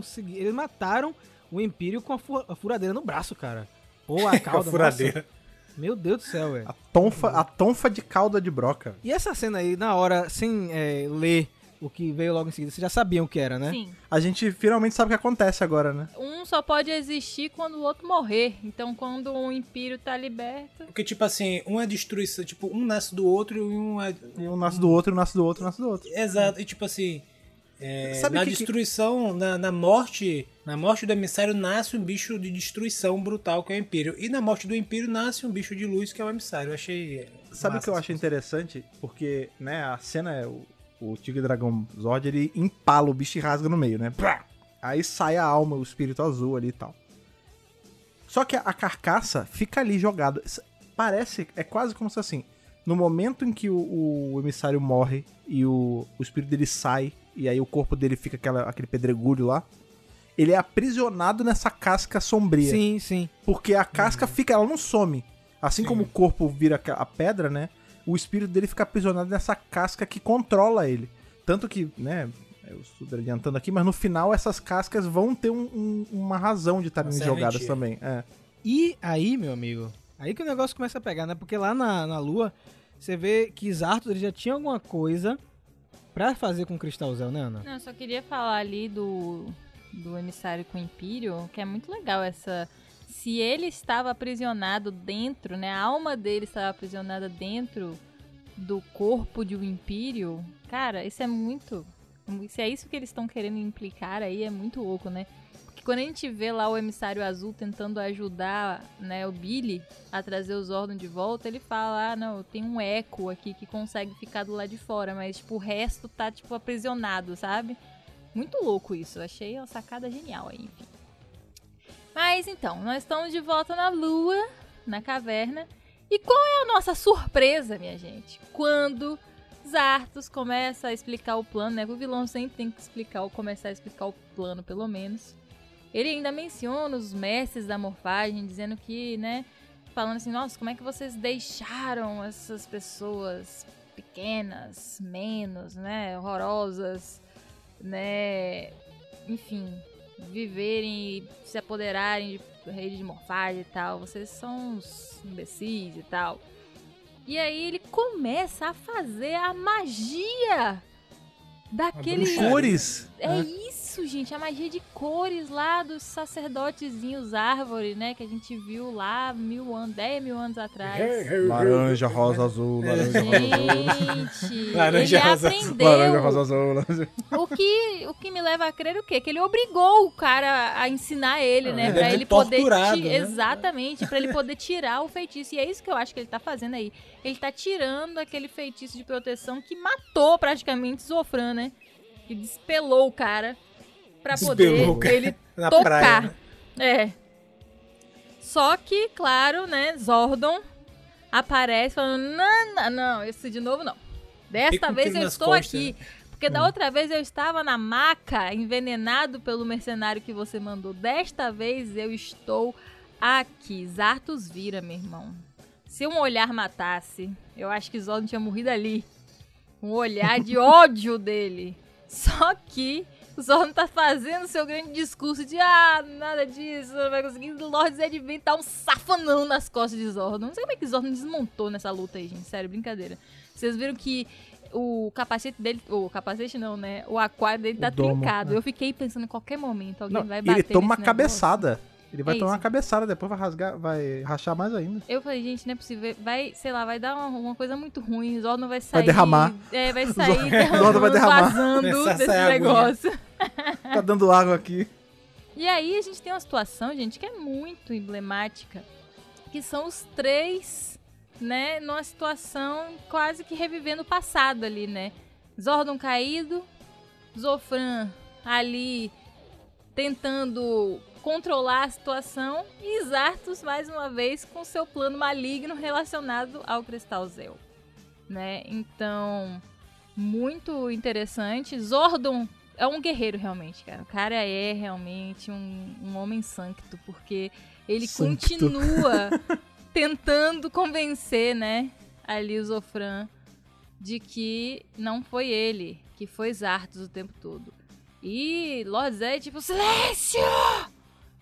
mataram o Império com a furadeira no braço, cara. Pô, a cauda. A furadeira. Nossa. Meu Deus do céu, velho. A tonfa de cauda de broca. E essa cena aí, na hora, sem ler o que veio logo em seguida, vocês já sabiam o que era, né? Sim. A gente finalmente sabe o que acontece agora, né? Um só pode existir quando o outro morrer. Então, quando um Império tá liberto... Porque, tipo assim, um é destruição. Tipo, um nasce do outro e um é... E um nasce do outro, nasce do outro, nasce do outro. Exato. E, tipo assim... na destruição, na morte do emissário nasce um bicho de destruição brutal que é o Império, e na morte do Império nasce um bicho de luz que é o emissário. Eu achei, sabe o que eu achei interessante? Porque, né, a cena é o Tigre Dragão Zord, ele empala o bicho e rasga no meio, né? Aí sai a alma, o espírito azul ali e tal. Só que a carcaça fica ali jogada. Parece, é quase como se assim, no momento em que o emissário morre e o espírito dele sai, e aí o corpo dele fica aquele pedregulho lá. Ele é aprisionado nessa casca sombria. Sim, sim. Porque a casca fica, ela não some. Assim como o corpo vira a pedra, né? O espírito dele fica aprisionado nessa casca que controla ele. Tanto que, né? Eu estou adiantando aqui, mas no final essas cascas vão ter uma razão de estarem jogadas também. É. E aí, meu amigo, aí que o negócio começa a pegar, né? Porque lá na Lua, você vê que Zartus, ele já tinha alguma coisa... Pra fazer com o Cristal Zeo, né, Ana? Não, eu só queria falar ali do emissário com o Império, que é muito legal essa... Se ele estava aprisionado dentro, né? A alma dele estava aprisionada dentro do corpo de um Império. Cara, isso é muito... Se é isso que eles estão querendo implicar aí, é muito louco, né? Porque quando a gente vê lá o emissário azul tentando ajudar, né, o Billy a trazer os Zordon de volta, ele fala, ah, não, tem um eco aqui que consegue ficar do lado de fora, mas, tipo, o resto tá, tipo, aprisionado, sabe? Muito louco isso, achei uma sacada genial aí, enfim. Mas, então, nós estamos de volta na Lua, na caverna, e qual é a nossa surpresa, minha gente? Quando... Zartus começa a explicar o plano, né? O vilão sempre tem que começar a explicar o plano, pelo menos. Ele ainda menciona os mestres da morfagem, dizendo que, né? Falando assim, nossa, como é que vocês deixaram essas pessoas pequenas, menos, né? Horrorosas, né? Enfim, viverem e se apoderarem de rede de morfagem e tal. Vocês são uns imbecis e tal. E aí ele começa a fazer a magia daquele... Cores! É isso, gente, a magia de cores lá dos sacerdotezinhos árvore, né? Que a gente viu lá 10 mil anos atrás. Laranja, rosa, azul, laranja, rosa, azul. Gente, laranja, rosa, azul. O que me leva a crer o quê? Que ele obrigou o cara a ensinar ele, né? Pra ele poder... Né? Exatamente, pra ele poder tirar o feitiço. E é isso que eu acho que ele tá fazendo aí. Ele tá tirando aquele feitiço de proteção que matou praticamente Zophram, né? Que despelou o cara pra poder ele tocar. Praia, né? É. Só que, claro, né, Zordon aparece falando, não, esse de novo não. Desta vez eu estou aqui. Porque da outra vez eu estava na maca, envenenado pelo mercenário que você mandou. Desta vez eu estou aqui. Zartus vira, meu irmão. Se um olhar matasse, eu acho que Zordon tinha morrido ali. Um olhar de ódio dele. Só que o Zordon tá fazendo seu grande discurso de nada disso, não vai conseguir. O Lord Zedd vem tá um safanão nas costas de Zordon. Não sei como é que Zordon desmontou nessa luta aí, gente. Sério, brincadeira. Vocês viram que o capacete dele... O capacete não, né? O aquário dele tá trincado. Eu fiquei pensando em qualquer momento alguém vai bater nesse negócio. Ele toma uma cabeçada. Ele vai tomar uma cabeçada, depois vai rasgar, vai rachar mais ainda. Eu falei, gente, não é possível. Vai, sei lá, vai dar uma coisa muito ruim. O Zordon vai sair... Vai derramar. É, vai sair vazando desse negócio. Tá dando água aqui. E aí a gente tem uma situação, gente, que é muito emblemática. Que são os três, né, numa situação quase que revivendo o passado ali, né? Zordon caído, Zophram ali tentando controlar a situação e Zartus, mais uma vez, com seu plano maligno relacionado ao Cristal Zeo, né? Então, muito interessante. Zordon é um guerreiro, realmente, cara. O cara é realmente um homem sancto, porque ele continua tentando convencer, né, ali o Zophram de que não foi ele, que foi Zartus o tempo todo. E Lord Zedd, tipo, silêncio!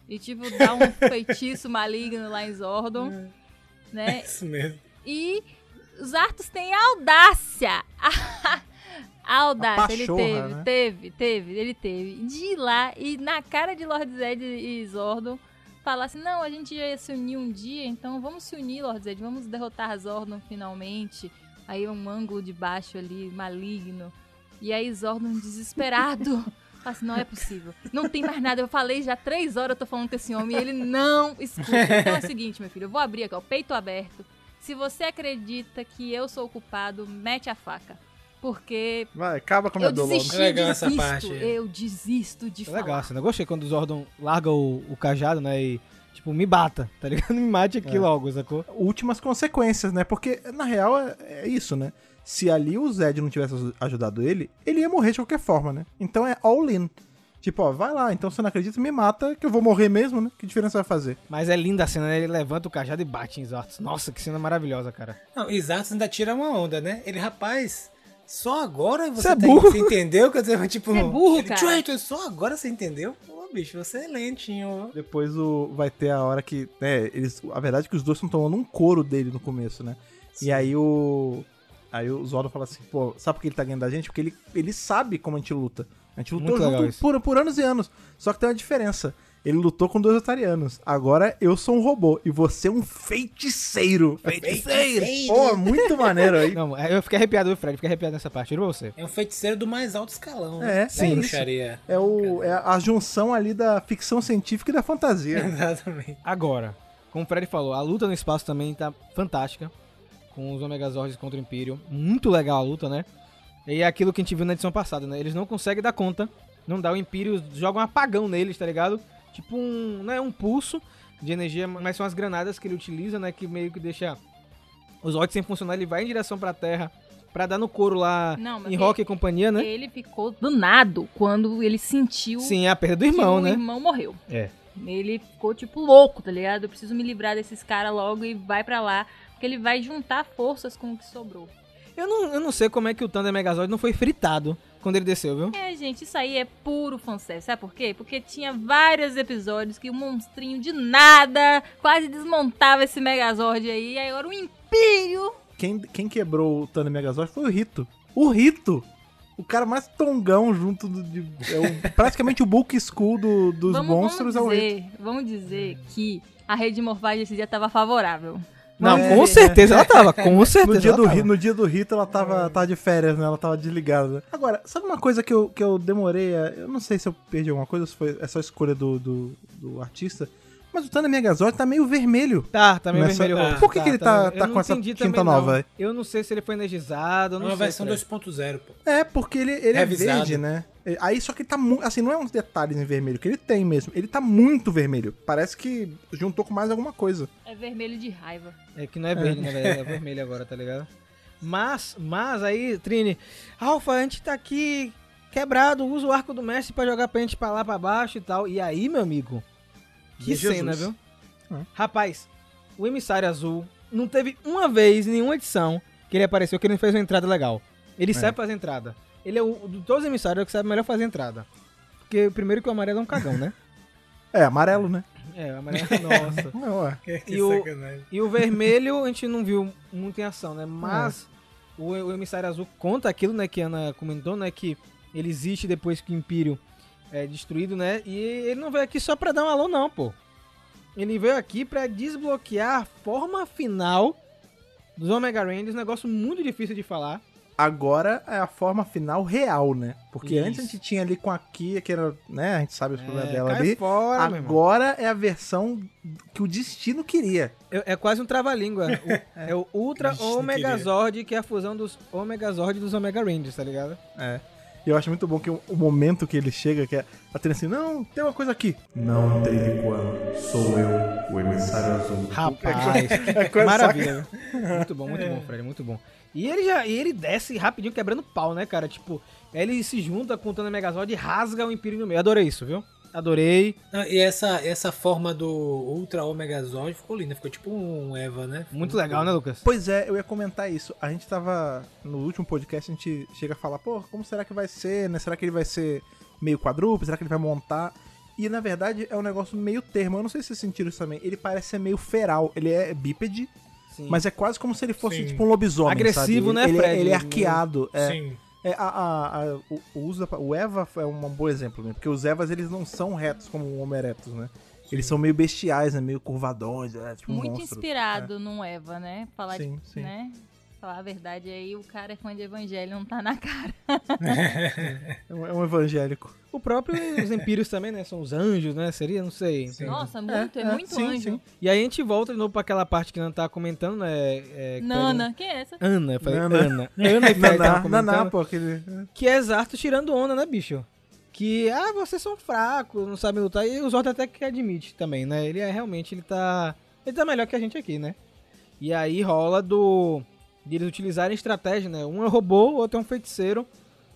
E, tipo, dá um feitiço maligno lá em Zordon, né? É isso mesmo. E os Zartus têm audácia. A audácia, a pachorra, ele teve, né? Ele teve. De ir lá e na cara de Lord Zedd e Zordon, falar assim, não, a gente ia se unir um dia, então vamos se unir, Lord Zedd, vamos derrotar Zordon finalmente. Aí um ângulo de baixo ali, maligno. E aí Zordon desesperado... Fala assim, não é possível, não tem mais nada, eu falei já 3 horas, eu tô falando com esse homem e ele não escuta. Então é o seguinte, meu filho, eu vou abrir aqui, ó, peito aberto. Se você acredita que eu sou o culpado, mete a faca. Porque vai, acaba com o meu dolor. Eu desisto de falar. Legal, assim, eu gostei quando o Zordon larga o cajado, né, e tipo, me bata, tá ligado? Me mate aqui logo, sacou? Últimas consequências, né, porque na real é isso, né? Se ali o Zedd não tivesse ajudado ele, ele ia morrer de qualquer forma, né? Então é all in. Tipo, ó, vai lá, então se você não acredita, me mata, que eu vou morrer mesmo, né? Que diferença vai fazer? Mas é linda a cena, né? Ele levanta o cajado e bate em Zartus. Nossa, que cena maravilhosa, cara. Não, e Zartus ainda tira uma onda, né? Ele, rapaz, só agora você é burro. Você entendeu? Quer dizer, tipo, você é burro, ele, cara. Só agora você entendeu? Pô, bicho, você é lentinho. Depois vai ter a hora que, né, eles... A verdade é que os dois estão tomando um couro dele no começo, né? Sim. E aí o Zordon fala assim, pô, sabe por que ele tá ganhando da gente? Porque ele sabe como a gente luta. A gente lutou junto por anos e anos. Só que tem uma diferença. Ele lutou com 2 otarianos. Agora eu sou um robô e você é um feiticeiro. Feiticeiro! Pô, muito maneiro aí. Não, eu fiquei arrepiado, viu, Fred? Fiquei arrepiado nessa parte. Eu e você. É um feiticeiro do mais alto escalão. Né? É, sim. É a junção ali da ficção científica e da fantasia. Exatamente. Agora, como o Fred falou, a luta no espaço também tá fantástica. Com os Omegazords contra o Império. Muito legal a luta, né? E é aquilo que a gente viu na edição passada, né? Eles não conseguem dar conta. Não dá. O Império joga um apagão neles, tá ligado? Tipo um... Não é um pulso de energia, mas são as granadas que ele utiliza, né? Que meio que deixa os Zords sem funcionar. Ele vai em direção pra Terra pra dar no couro lá em Rock e companhia, né? Ele ficou danado quando ele sentiu... Sim, a perda do irmão, né? O irmão morreu. É. Ele ficou, tipo, louco, tá ligado? Eu preciso me livrar desses caras logo e vai pra lá. Porque ele vai juntar forças com o que sobrou. Eu não sei como é que o Thunder Megazord não foi fritado quando ele desceu, viu? É, gente, isso aí é puro fanservice. Sabe por quê? Porque tinha vários episódios que o monstrinho de nada quase desmontava esse Megazord aí. E aí agora o Império... Quem quebrou o Thunder Megazord foi o Rito. O Rito! O cara mais tongão junto praticamente o bulk school dos monstros é o Rito. Vamos dizer que a rede de morfagem esse dia tava favorável. Não, com certeza ela tava, com certeza. No dia do Rito ela tava de férias, né? Ela tava desligada. Agora, sabe uma coisa que eu demorei a... Eu não sei se eu perdi alguma coisa, se foi essa escolha do artista, mas o Thunder Megazord tá meio vermelho. Tá meio vermelho. Por que ele tá com essa tinta nova? Eu não sei se ele foi energizado, não sei. É uma versão 2.0, pô. É, porque ele é verde, né? Aí só que ele tá muito... Assim, não é uns detalhes em vermelho, que ele tem mesmo. Ele tá muito vermelho. Parece que juntou com mais alguma coisa. É vermelho de raiva. É que não é verde, né, velho? É vermelho agora, tá ligado? Mas aí, Trini... Alfa, a gente tá aqui quebrado. Usa o arco do mestre pra jogar pra gente pra lá, pra baixo e tal. E aí, meu amigo... Que cena, viu? Rapaz, o Emissário Azul não teve uma vez, nenhuma edição, que ele apareceu, que ele fez uma entrada legal. Ele sabe fazer entrada. Ele é o de todos os emissários que sabe melhor fazer entrada. Porque primeiro que o amarelo é um cagão, né? É, amarelo, né? É, amarelo, nossa. Não, é. E o vermelho a gente não viu muito em ação, né? Mas o Emissário Azul conta aquilo, né, que a Ana comentou, né? Que ele existe depois que o Império... É, destruído, né? E ele não veio aqui só pra dar um alô, não, pô. Ele veio aqui para desbloquear a forma final dos Omega Rangers, um negócio muito difícil de falar. Agora é a forma final real, né? Porque isso. Antes a gente tinha ali com a Kia, que era, né? A gente sabe os problemas dela ali. Fora, agora é a versão que o destino queria. É quase um trava-língua. É o Ultra Omegazord, que é a fusão dos Omegazord e dos Omega Rangers, tá ligado? É. E eu acho muito bom que o momento que ele chega, que é a Trini assim, não, tem uma coisa aqui. Não tem de quando, sou eu, o Emissário Azul. Rapaz, é maravilha. Saca. Muito bom, Fred, muito bom. E ele desce rapidinho quebrando pau, né, cara? Tipo, ele se junta com o Thunder Megazord e rasga o Império no meio. Adorei isso, viu? Adorei. Ah, e essa forma do Ultra Omegazord ficou linda. Ficou tipo um Eva, né? Muito legal, né, Lucas? Pois é, eu ia comentar isso. A gente tava... No último podcast, a gente chega a falar, pô, como será que vai ser, né? Será que ele vai ser meio quadrúpede? Será que ele vai montar... E, na verdade, é um negócio meio termo. Eu não sei se vocês sentiram isso também. Ele parece ser meio feral. Ele é bípede. Sim. Mas é quase como se ele fosse, sim, tipo um lobisomem, agressivo, sabe? Né, Fred? Ele é arqueado. É. Sim. O Eva é um bom exemplo, né? Porque os Evas, eles não são retos como o Homo erectus, né? Sim. Eles são meio bestiais, né? Meio curvadões, né? Tipo um monstro. Muito inspirado num Eva, né? Falar, sim, de, sim, né? Falar a verdade aí, o cara é fã de evangelho, não tá na cara. É um evangélico. O próprio, os Impérios também, né? São os anjos, né? Seria, não sei. Sim. Nossa, muito sim, anjo. Sim. E aí a gente volta de novo pra aquela parte que a Ana tava comentando, né? Nana, que é essa? Ana, eu falei, Ana. Ana e Fred tava comentando. Naná, pô. Que é Zartus tirando onda, né, bicho? Que, vocês são fracos, não sabem lutar. E o Zord até que admite também, né? Ele é realmente, ele tá melhor que a gente aqui, né? E aí rola de eles utilizarem estratégia, né? Um é robô, o outro é um feiticeiro.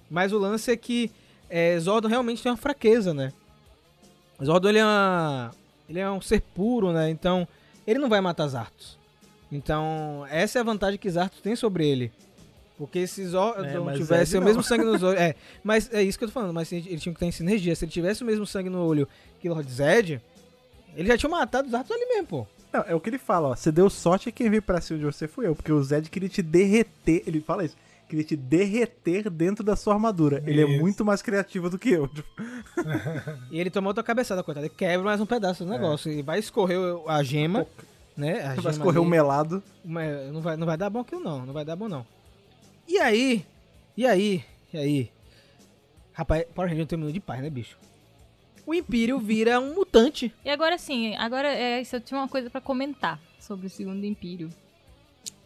Mas o lance é que Zordon realmente tem uma fraqueza, né? Zordon, ele é um ser puro, né? Então, ele não vai matar Zartus. Então, essa é a vantagem que Zartus tem sobre ele. Porque se Zordon tivesse o mesmo sangue nos olhos... mas é isso que eu tô falando. Mas ele tinha que ter em sinergia. Se ele tivesse o mesmo sangue no olho que Lord Zedd, ele já tinha matado Zartus ali mesmo, pô. Não, é o que ele fala, ó. Você deu sorte e quem veio pra cima de você fui eu. Porque o Zedd queria te derreter. Ele fala isso. Queria te derreter dentro da sua armadura. Ele é muito mais criativo do que eu. E ele tomou outra cabeçada, coitado. Ele quebra mais um pedaço do negócio. E vai escorrer a gema, né? A vai escorrer o melado. Não vai dar bom aquilo, não. Não vai dar bom, não. E aí? Rapaz, Power Ranger não tem um minuto de paz, né, bicho? O Império vira um mutante. E agora sim, isso eu tinha uma coisa pra comentar sobre o segundo Império.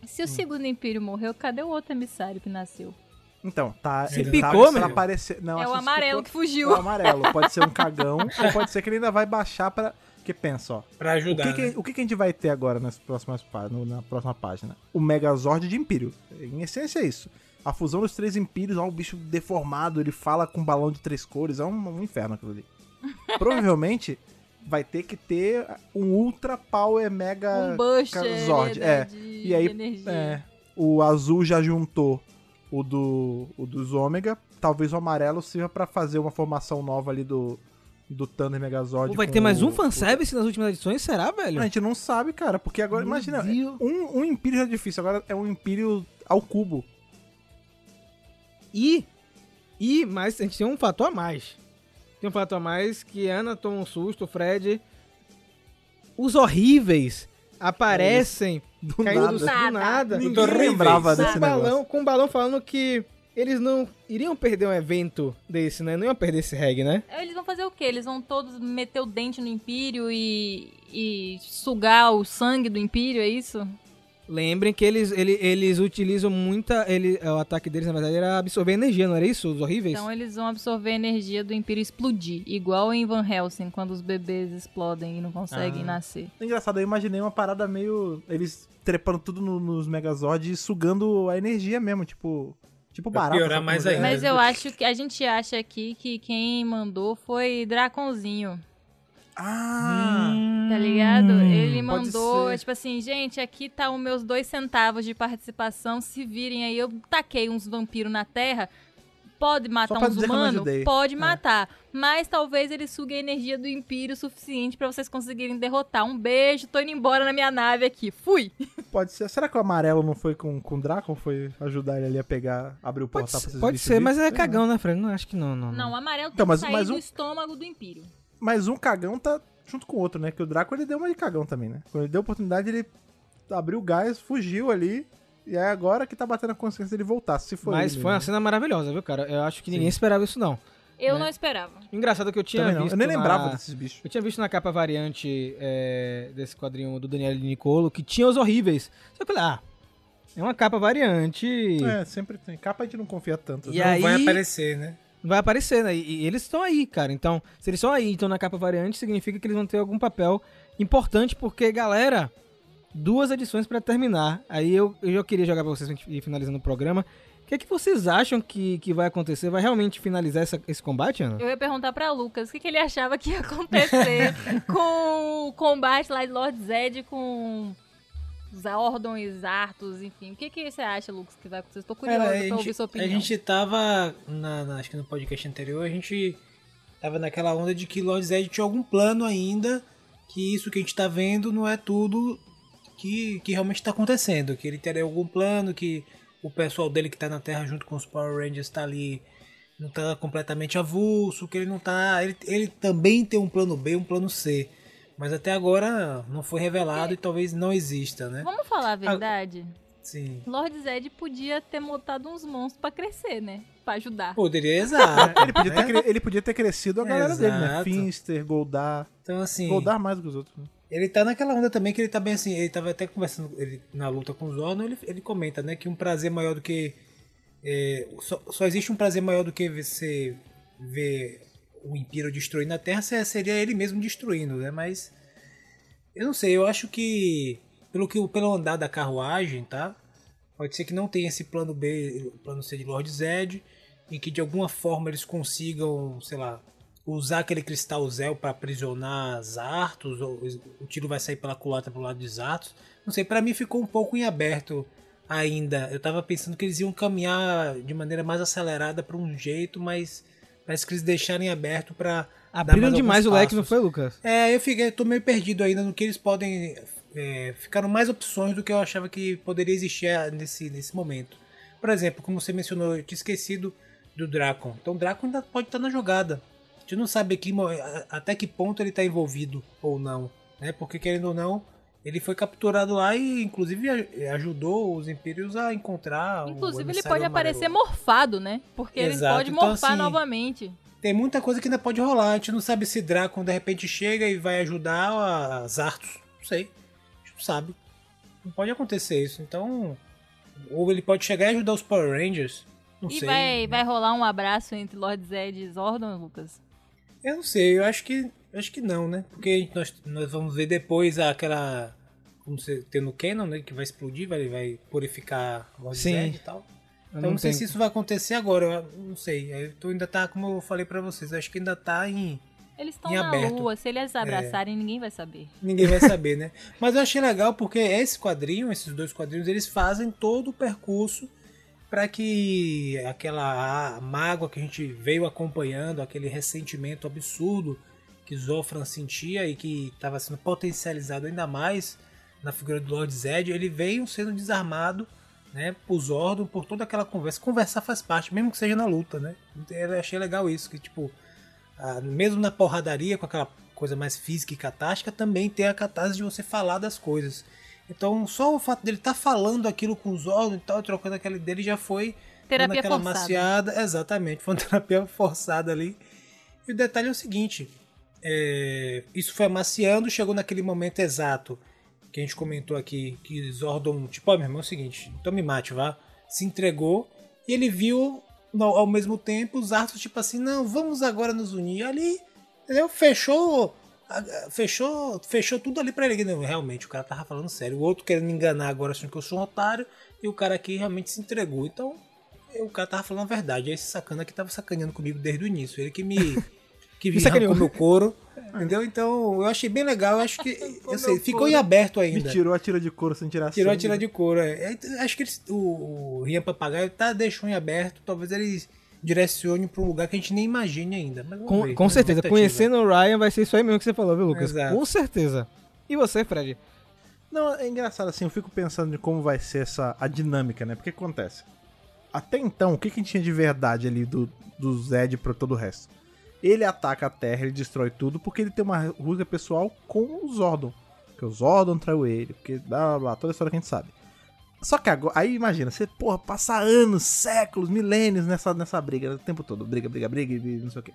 Se o segundo Império morreu, cadê o outro emissário que nasceu? Então, tá... Se ele picou, tá, aparecer. Não, é o amarelo que fugiu. É o amarelo. Pode ser um cagão, ou pode ser que ele ainda vai baixar pra... Porque pensa, ó. Pra ajudar, o que a gente vai ter agora na próxima página? O Megazord de Império. Em essência é isso. A fusão dos três Impérios, ó, um bicho deformado, ele fala com um balão de três cores, é um inferno aquilo ali. Provavelmente vai ter que ter um Ultra Power Mega Zord. E aí o azul já juntou o dos Ômega. Talvez o amarelo sirva pra fazer uma formação nova ali do Thunder Megazord. Vai ter mais um fanservice nas últimas edições? Será, velho? A gente não sabe, cara. Porque agora, imagina, um Império já é difícil. Agora é um Império ao cubo. Mas a gente tem um fator a mais. Tem um fato a mais que Ana toma um susto, Fred. Os horríveis aparecem caindo do nada. Ninguém lembrava desse negócio. Com um balão falando que eles não iriam perder um evento desse, né? Não iam perder esse reggae, né? Eles vão fazer o quê? Eles vão todos meter o dente no Império e sugar o sangue do Império, é isso? Lembrem que eles utilizam muita... o ataque deles, na verdade, era absorver energia, não era isso? Os horríveis? Então eles vão absorver a energia do Império explodir. Igual em Van Helsing, quando os bebês explodem e não conseguem nascer. É engraçado, eu imaginei uma parada meio... Eles trepando tudo nos Megazord e sugando a energia mesmo, tipo barato. Piorar mais ainda. Mas eu acho que... A gente acha aqui que quem mandou foi Draconzinho. Tá ligado? Ele mandou, tipo assim, gente, aqui tá os meus 2 centavos de participação, se virem aí, eu taquei uns vampiros na terra, pode matar uns humanos? Pode matar, mas talvez ele sugue a energia do Império o suficiente pra vocês conseguirem derrotar. Um beijo, tô indo embora na minha nave aqui, fui! Pode ser, será que o amarelo não foi com o Dracon? Foi ajudar ele ali a pegar, abrir o portal pra vocês? Pode ser, mas é cagão, né, Fran? Não, acho que não. Não, o amarelo tem que sair do estômago do Império. Mas um cagão tá junto com o outro, né? Que o Draco, ele deu uma de cagão também, né? Quando ele deu a oportunidade, ele abriu o gás, fugiu ali. E é agora que tá batendo a consciência dele voltar, se for. Mas ele, foi uma cena maravilhosa, viu, cara? Eu acho que ninguém esperava isso, não. Eu não esperava. Engraçado que eu tinha visto... Eu nem lembrava desses bichos. Eu tinha visto na capa variante desse quadrinho do Daniel Nicolo, que tinha os horríveis. Só que lá... é uma capa variante. É, sempre tem. Capa a gente não confia tanto. E não aí, vai aparecer, né? Vai aparecer, né? E eles estão aí, cara. Então, se eles estão aí, então na capa variante, significa que eles vão ter algum papel importante, porque, galera, 2 edições pra terminar. Aí eu já queria jogar pra vocês e finalizando o programa. O que é que vocês acham que vai acontecer? Vai realmente finalizar esse combate, Ana? Eu ia perguntar pra Lucas o que ele achava que ia acontecer com o combate lá de Lord Zedd com... Zordon e Zartus, enfim. O que você acha, Lucas, que vai acontecer? Tô curioso pra ouvir sua opinião. A gente tava, acho que no podcast anterior, a gente tava naquela onda de que Lord Zedd tinha algum plano ainda, que isso que a gente tá vendo não é tudo que realmente tá acontecendo, que ele teria algum plano, que o pessoal dele que tá na Terra junto com os Power Rangers tá ali, não tá completamente avulso, que ele não tá... Ele também tem um plano B, um plano C. Mas até agora não foi revelado e talvez não exista, né? Vamos falar a verdade? Sim. Lord Zedd podia ter montado uns monstros pra crescer, né? Pra ajudar. Poderia, exato. Ele podia ter crescido a galera dele, né? Finster, Goldar. Então, assim... Goldar mais do que os outros, né? Ele tá naquela onda também que ele tá bem assim... Ele tava até conversando na luta com o Zordon, ele comenta, né? Que um prazer maior do que... Só existe um prazer maior do que você ver... o Império destruindo a Terra, seria ele mesmo destruindo, né? Mas eu não sei, eu acho que pelo andar da carruagem, tá? Pode ser que não tenha esse plano B, plano C de Lord Zedd, e que de alguma forma eles consigam, sei lá, usar aquele Cristal Zeo para aprisionar Zartus, ou o tiro vai sair pela culatra pro lado de Zartus. Não sei, para mim ficou um pouco em aberto ainda. Eu tava pensando que eles iam caminhar de maneira mais acelerada para um jeito, mas parece que eles deixarem aberto pra... Abriram demais o leque, não foi, Lucas? É, tô meio perdido ainda no que eles podem... ficaram mais opções do que eu achava que poderia existir nesse momento. Por exemplo, como você mencionou, eu tinha esquecido do Dracon. Então o Dracon ainda pode estar na jogada. A gente não sabe até que ponto ele está envolvido ou não, né? Porque, querendo ou não, ele foi capturado lá e, inclusive, ajudou os Impérios a encontrar... Inclusive, ele pode aparecer morfado, né? Porque exato, ele pode morfar então, assim, novamente. Tem muita coisa que ainda pode rolar. A gente não sabe se Dracon, de repente, chega e vai ajudar a Zartus. Não sei. A gente não sabe. Não pode acontecer isso. Então, ou ele pode chegar e ajudar os Power Rangers. Não sei. E vai rolar um abraço entre Lord Zedd e Zordon, Lucas? Eu não sei. Eu acho que não, né? Porque nós vamos ver depois aquela... Como você tem no Canon, né? Que vai explodir, vai purificar Lord Zedd e tal. Então não sei se isso vai acontecer agora. Eu não sei. Eu ainda tá, como eu falei pra vocês, eu acho que ainda tá em aberto. Eles estão na lua. Se eles abraçarem, ninguém vai saber. Ninguém vai saber, né? Mas eu achei legal porque esse quadrinho, esses 2 quadrinhos, eles fazem todo o percurso para que aquela mágoa que a gente veio acompanhando, aquele ressentimento absurdo que Zophram sentia e que estava sendo potencializado ainda mais na figura do Lord Zedd, ele veio sendo desarmado, né, por Zordon, por toda aquela conversa. Conversar faz parte, mesmo que seja na luta, né? Eu achei legal isso, que tipo, mesmo na porradaria, com aquela coisa mais física e catástica, também tem a catarse de você falar das coisas. Então, só o fato dele estar falando aquilo com Zordon e tal, trocando aquela ideia, ele já foi... Terapia forçada. Maciada. Exatamente, foi uma terapia forçada ali. E o detalhe é o seguinte... isso foi amaciando, chegou naquele momento exato que a gente comentou aqui, que Zordon, tipo, meu irmão, é o seguinte, então me mate, vá, se entregou, e ele viu ao mesmo tempo os Zartus, tipo assim, não, vamos agora nos unir ali, entendeu? Fechou tudo ali pra ele, não, realmente, o cara tava falando sério, o outro querendo me enganar agora, achando que eu sou um otário, e o cara aqui realmente se entregou, então, o cara tava falando a verdade, esse sacana aqui tava sacaneando comigo desde o início, ele que me... que vinha com meu couro, entendeu? Então, eu achei bem legal, eu acho que, eu sei, ficou em aberto ainda. Me tirou a tira de couro sem tirar a sangue. Tirou a tira de couro, acho que o Ryan Papagaio deixou em aberto, talvez ele direcione para um lugar que a gente nem imagine ainda. Mas com certeza, conhecendo o Ryan vai ser isso aí mesmo que você falou, viu, Lucas? Exato. Com certeza. E você, Fred? Não, é engraçado assim, eu fico pensando de como vai ser a dinâmica, né? Porque o que acontece? Até então, o que a gente tinha de verdade ali do Zed para todo o resto? Ele ataca a Terra, ele destrói tudo, porque ele tem uma rusga pessoal com o Zordon. Porque o Zordon traiu ele, porque blá blá blá, toda a história que a gente sabe. Só que agora, aí imagina, você, porra, passa anos, séculos, milênios nessa briga, o tempo todo, briga, e não sei o quê.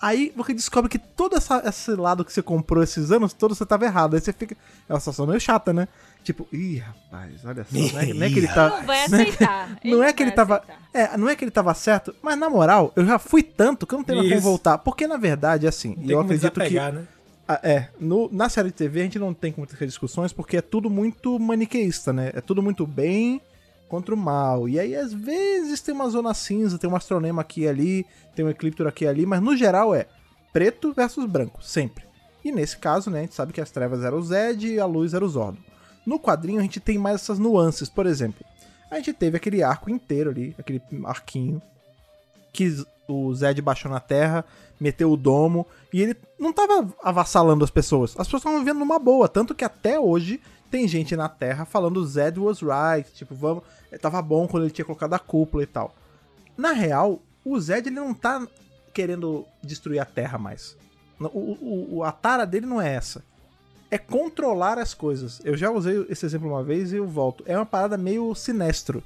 Aí você descobre que todo esse lado que você comprou esses anos todos, você tava errado. Aí você fica... É uma situação meio chata, né? Tipo, ih, rapaz, olha só. Não é que ele tava... Não vai aceitar. Não é que ele tava... É, não é que ele tava certo, mas na moral, eu já fui tanto que eu não tenho como voltar. Porque na verdade, assim, eu acredito que... Né? Na série de TV a gente não tem muitas discussões porque é tudo muito maniqueísta, né? É tudo muito bem... contra o mal, e aí às vezes tem uma zona cinza, tem um astronema aqui e ali, tem um eclíptero aqui e ali, mas no geral é preto versus branco, sempre. E nesse caso, né, a gente sabe que as trevas eram o Zedd e a luz era o Zordon. No quadrinho a gente tem mais essas nuances, por exemplo, a gente teve aquele arco inteiro ali, aquele arquinho, que o Zedd baixou na Terra, meteu o domo, e ele não tava avassalando as pessoas estavam vivendo numa boa, tanto que até hoje... Tem gente na Terra falando Zedd was right, tipo, vamos, tava bom quando ele tinha colocado a cúpula e tal. Na real, o Zedd ele não tá querendo destruir a Terra mais. A tara dele não é essa. É controlar as coisas. Eu já usei esse exemplo uma vez e eu volto. É uma parada meio sinestro.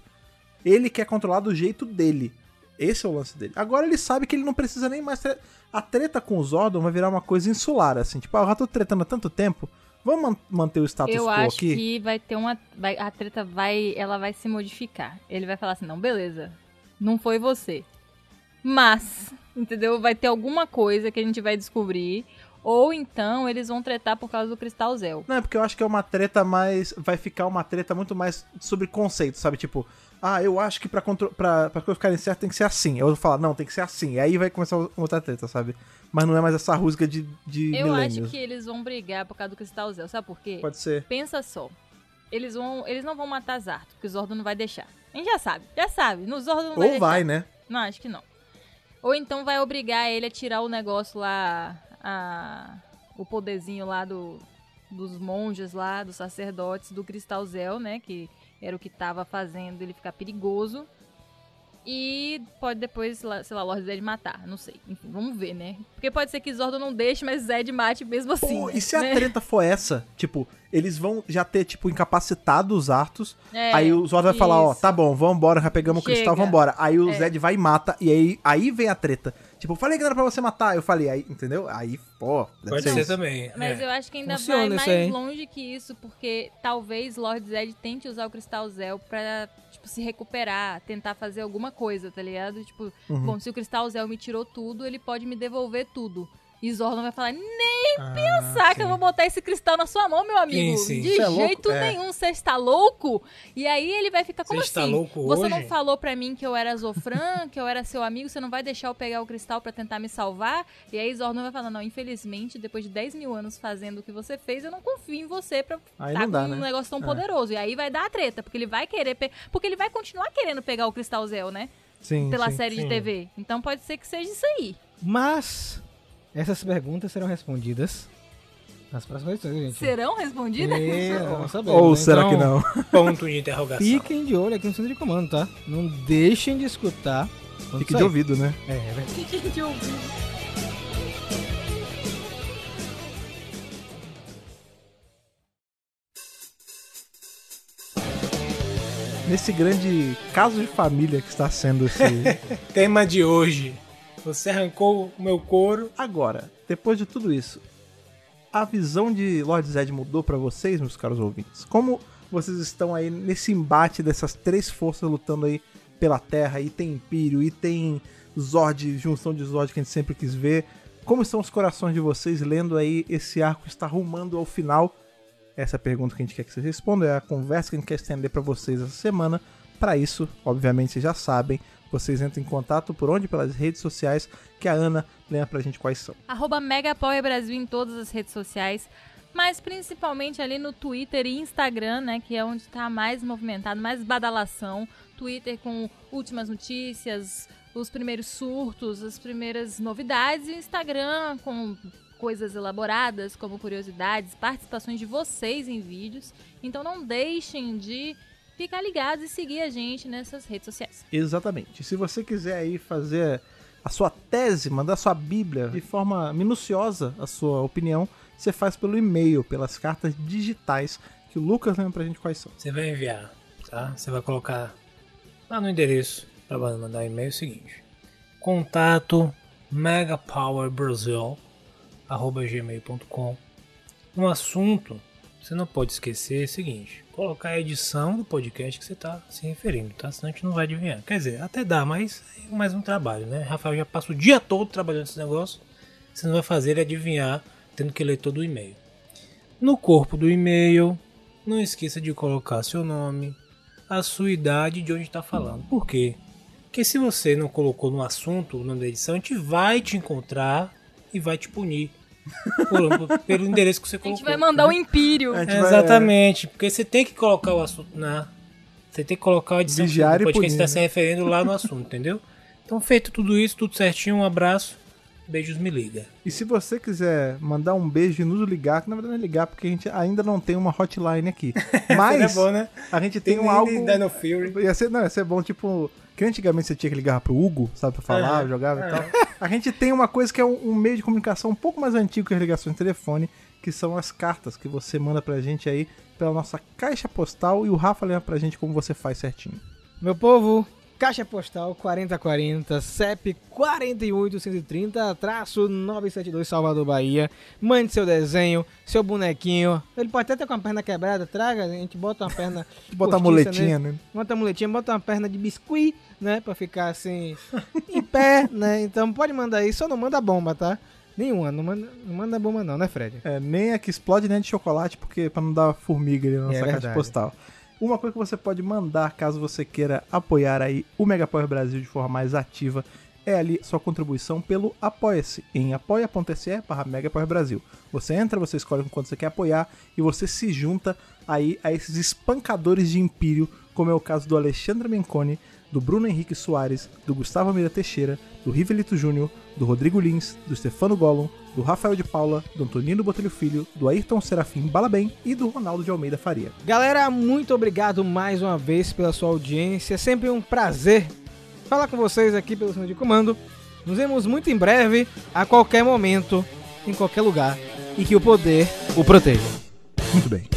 Ele quer controlar do jeito dele. Esse é o lance dele. Agora ele sabe que ele não precisa nem mais... A treta com o Zordon vai virar uma coisa insular, assim. Tipo, eu já tô tretando há tanto tempo... Vamos manter o status quo aqui? Eu acho que vai ter uma... a treta vai se modificar. Ele vai falar assim, não, beleza. Não foi você. Mas, entendeu? Vai ter alguma coisa que a gente vai descobrir. Ou então eles vão tretar por causa do Cristal Zeo. Não, é porque eu acho que é uma treta mais... Vai ficar uma treta muito mais sobre conceito, sabe? Tipo, eu acho que pra coisas ficarem certas tem que ser assim. Eu vou falar, não, tem que ser assim. E aí vai começar outra treta, sabe? Mas não é mais essa rusga de eu milênios. Acho que eles vão brigar por causa do Cristal Zeo, sabe por quê? Pode ser. Pensa só. Eles não vão matar Zartus, porque o Zordon não vai deixar. A gente já sabe. No Zordon não vai deixar. Ou vai, né? Não, acho que não. Ou então vai obrigar ele a tirar o negócio lá... o poderzinho lá dos monges lá, dos sacerdotes do Cristal Zeo, né, que era o que tava fazendo ele ficar perigoso, e pode depois, sei lá, Lord Zedd matar, não sei, enfim, vamos ver, né, porque pode ser que Zordon não deixe, mas Zedd mate mesmo assim. Pô, e se a treta for essa, tipo, eles vão já ter, tipo, incapacitado os Artus, aí o Zordon vai falar, ó, tá bom, vambora, já pegamos o cristal, vambora, aí o Zedd vai e mata, e aí vem a treta. Tipo, eu falei que era pra você matar, eu falei, aí, entendeu? Aí, pô, pode ser também. Mas eu acho que ainda vai mais longe que isso, porque talvez Lord Zedd tente usar o Cristal Zeo pra, tipo, se recuperar, tentar fazer alguma coisa, tá ligado? Tipo, bom, se o Cristal Zeo me tirou tudo, ele pode me devolver tudo. E Zordon vai falar, nem pensar que eu vou botar esse cristal na sua mão, meu amigo. Sim. De jeito nenhum, você está louco? E aí ele vai ficar, como assim? Tá louco você hoje? Não falou pra mim que eu era Zophram, que eu era seu amigo, você não vai deixar eu pegar o cristal pra tentar me salvar? E aí Zordon vai falar, não, infelizmente, depois de 10 mil anos fazendo o que você fez, eu não confio em você pra estar com um negócio tão poderoso. E aí vai dar a treta, porque ele vai querer... Porque ele vai continuar querendo pegar o Cristal Zeo, né? Sim. Pela série de TV. Então pode ser que seja isso aí. Mas... Essas perguntas serão respondidas nas próximas edições, gente. Serão respondidas? Sabemos, ou né? Será então, que não? Ponto de interrogação. Fiquem de olho aqui no centro de comando, tá? Não deixem de escutar. Fiquem de ouvido, né? É verdade. Fiquem de ouvido. Nesse grande caso de família que está sendo esse... Tema de hoje... Você arrancou o meu couro. Agora, depois de tudo isso, a visão de Lord Zedd mudou pra vocês, meus caros ouvintes? Como vocês estão aí nesse embate dessas três forças lutando aí pela Terra? E tem Império, e tem Zord, junção de Zord que a gente sempre quis ver. Como estão os corações de vocês lendo aí esse arco que está rumando ao final? Essa é a pergunta que a gente quer que vocês respondam, é a conversa que a gente quer estender pra vocês essa semana. Para isso, obviamente, vocês já sabem, vocês entram em contato por onde? Pelas redes sociais, que a Ana lembra pra gente quais são. @MegaPowerBrasil em todas as redes sociais, mas principalmente ali no Twitter e Instagram, né? Que é onde tá mais movimentado, mais badalação. Twitter com últimas notícias, os primeiros surtos, as primeiras novidades. E Instagram com coisas elaboradas, como curiosidades, participações de vocês em vídeos. Então não deixem de... ficar ligados e seguir a gente nessas redes sociais. Exatamente. Se você quiser aí fazer a sua tese, mandar a sua bíblia de forma minuciosa, a sua opinião, você faz pelo e-mail, pelas cartas digitais, que o Lucas lembra pra gente quais são. Você vai enviar, tá? Você vai colocar lá no endereço para mandar um e-mail seguinte: contato megapowerbrasil@gmail.com. Um assunto que você não pode esquecer é o seguinte: colocar a edição do podcast que você está se referindo, tá? Senão a gente não vai adivinhar. Quer dizer, até dá, mas é mais um trabalho, né? Rafael já passa o dia todo trabalhando esse negócio. Você não vai fazer ele adivinhar tendo que ler todo o e-mail. No corpo do e-mail, não esqueça de colocar seu nome, a sua idade, de onde está falando. Por quê? Porque se você não colocou no assunto o nome da edição, a gente vai te encontrar e vai te punir. Pelo endereço que você colocou. A gente vai mandar um império. Exatamente, porque você tem que colocar o assunto na... Você tem que colocar o edição do podcast que você está se referindo lá no assunto, entendeu? Então, feito tudo isso, tudo certinho, um abraço, beijos, me liga. E se você quiser mandar um beijo e nos ligar, que na verdade não é ligar, porque a gente ainda não tem uma hotline aqui. Mas é bom, né? A gente tem algo... Dino Fury. Ia ser bom, tipo... Que antigamente você tinha que ligar pro Hugo, sabe, pra falar, jogava e tal. A gente tem uma coisa que é um meio de comunicação um pouco mais antigo que as ligações de telefone, que são as cartas que você manda pra gente aí pela nossa caixa postal, e o Rafa lembra pra gente como você faz certinho. Meu povo, caixa postal 4040, CEP 41830-972, Salvador, Bahia. Mande seu desenho, seu bonequinho. Ele pode até ter com a perna quebrada, traga, a gente bota uma perna... bota a muletinha, né? Bota a muletinha, bota uma perna de biscuit, né? Pra ficar assim, em pé, né? Então pode mandar aí, só não manda bomba, tá? Nenhuma, não manda bomba não, né, Fred? É, nem a que explode, nem a de chocolate, porque pra não dar formiga ali na nossa caixa postal. Uma coisa que você pode mandar, caso você queira apoiar aí o Mega Power Brasil de forma mais ativa, é ali sua contribuição pelo Apoia-se, em apoia.se/Mega Power Brasil. Você entra, você escolhe quanto você quer apoiar e você se junta aí a esses espancadores de império, como é o caso do Alexandre Menconi, do Bruno Henrique Soares, do Gustavo Almeida Teixeira, do Rivelito Júnior, do Rodrigo Lins, do Stefano Gollum, do Rafael de Paula, do Antonino Botelho Filho, do Ayrton Serafim Balabem e do Ronaldo de Almeida Faria. Galera, muito obrigado mais uma vez pela sua audiência. É sempre um prazer falar com vocês aqui pelo Centro de Comando. Nos vemos muito em breve, a qualquer momento, em qualquer lugar. E que o poder o proteja. Muito bem.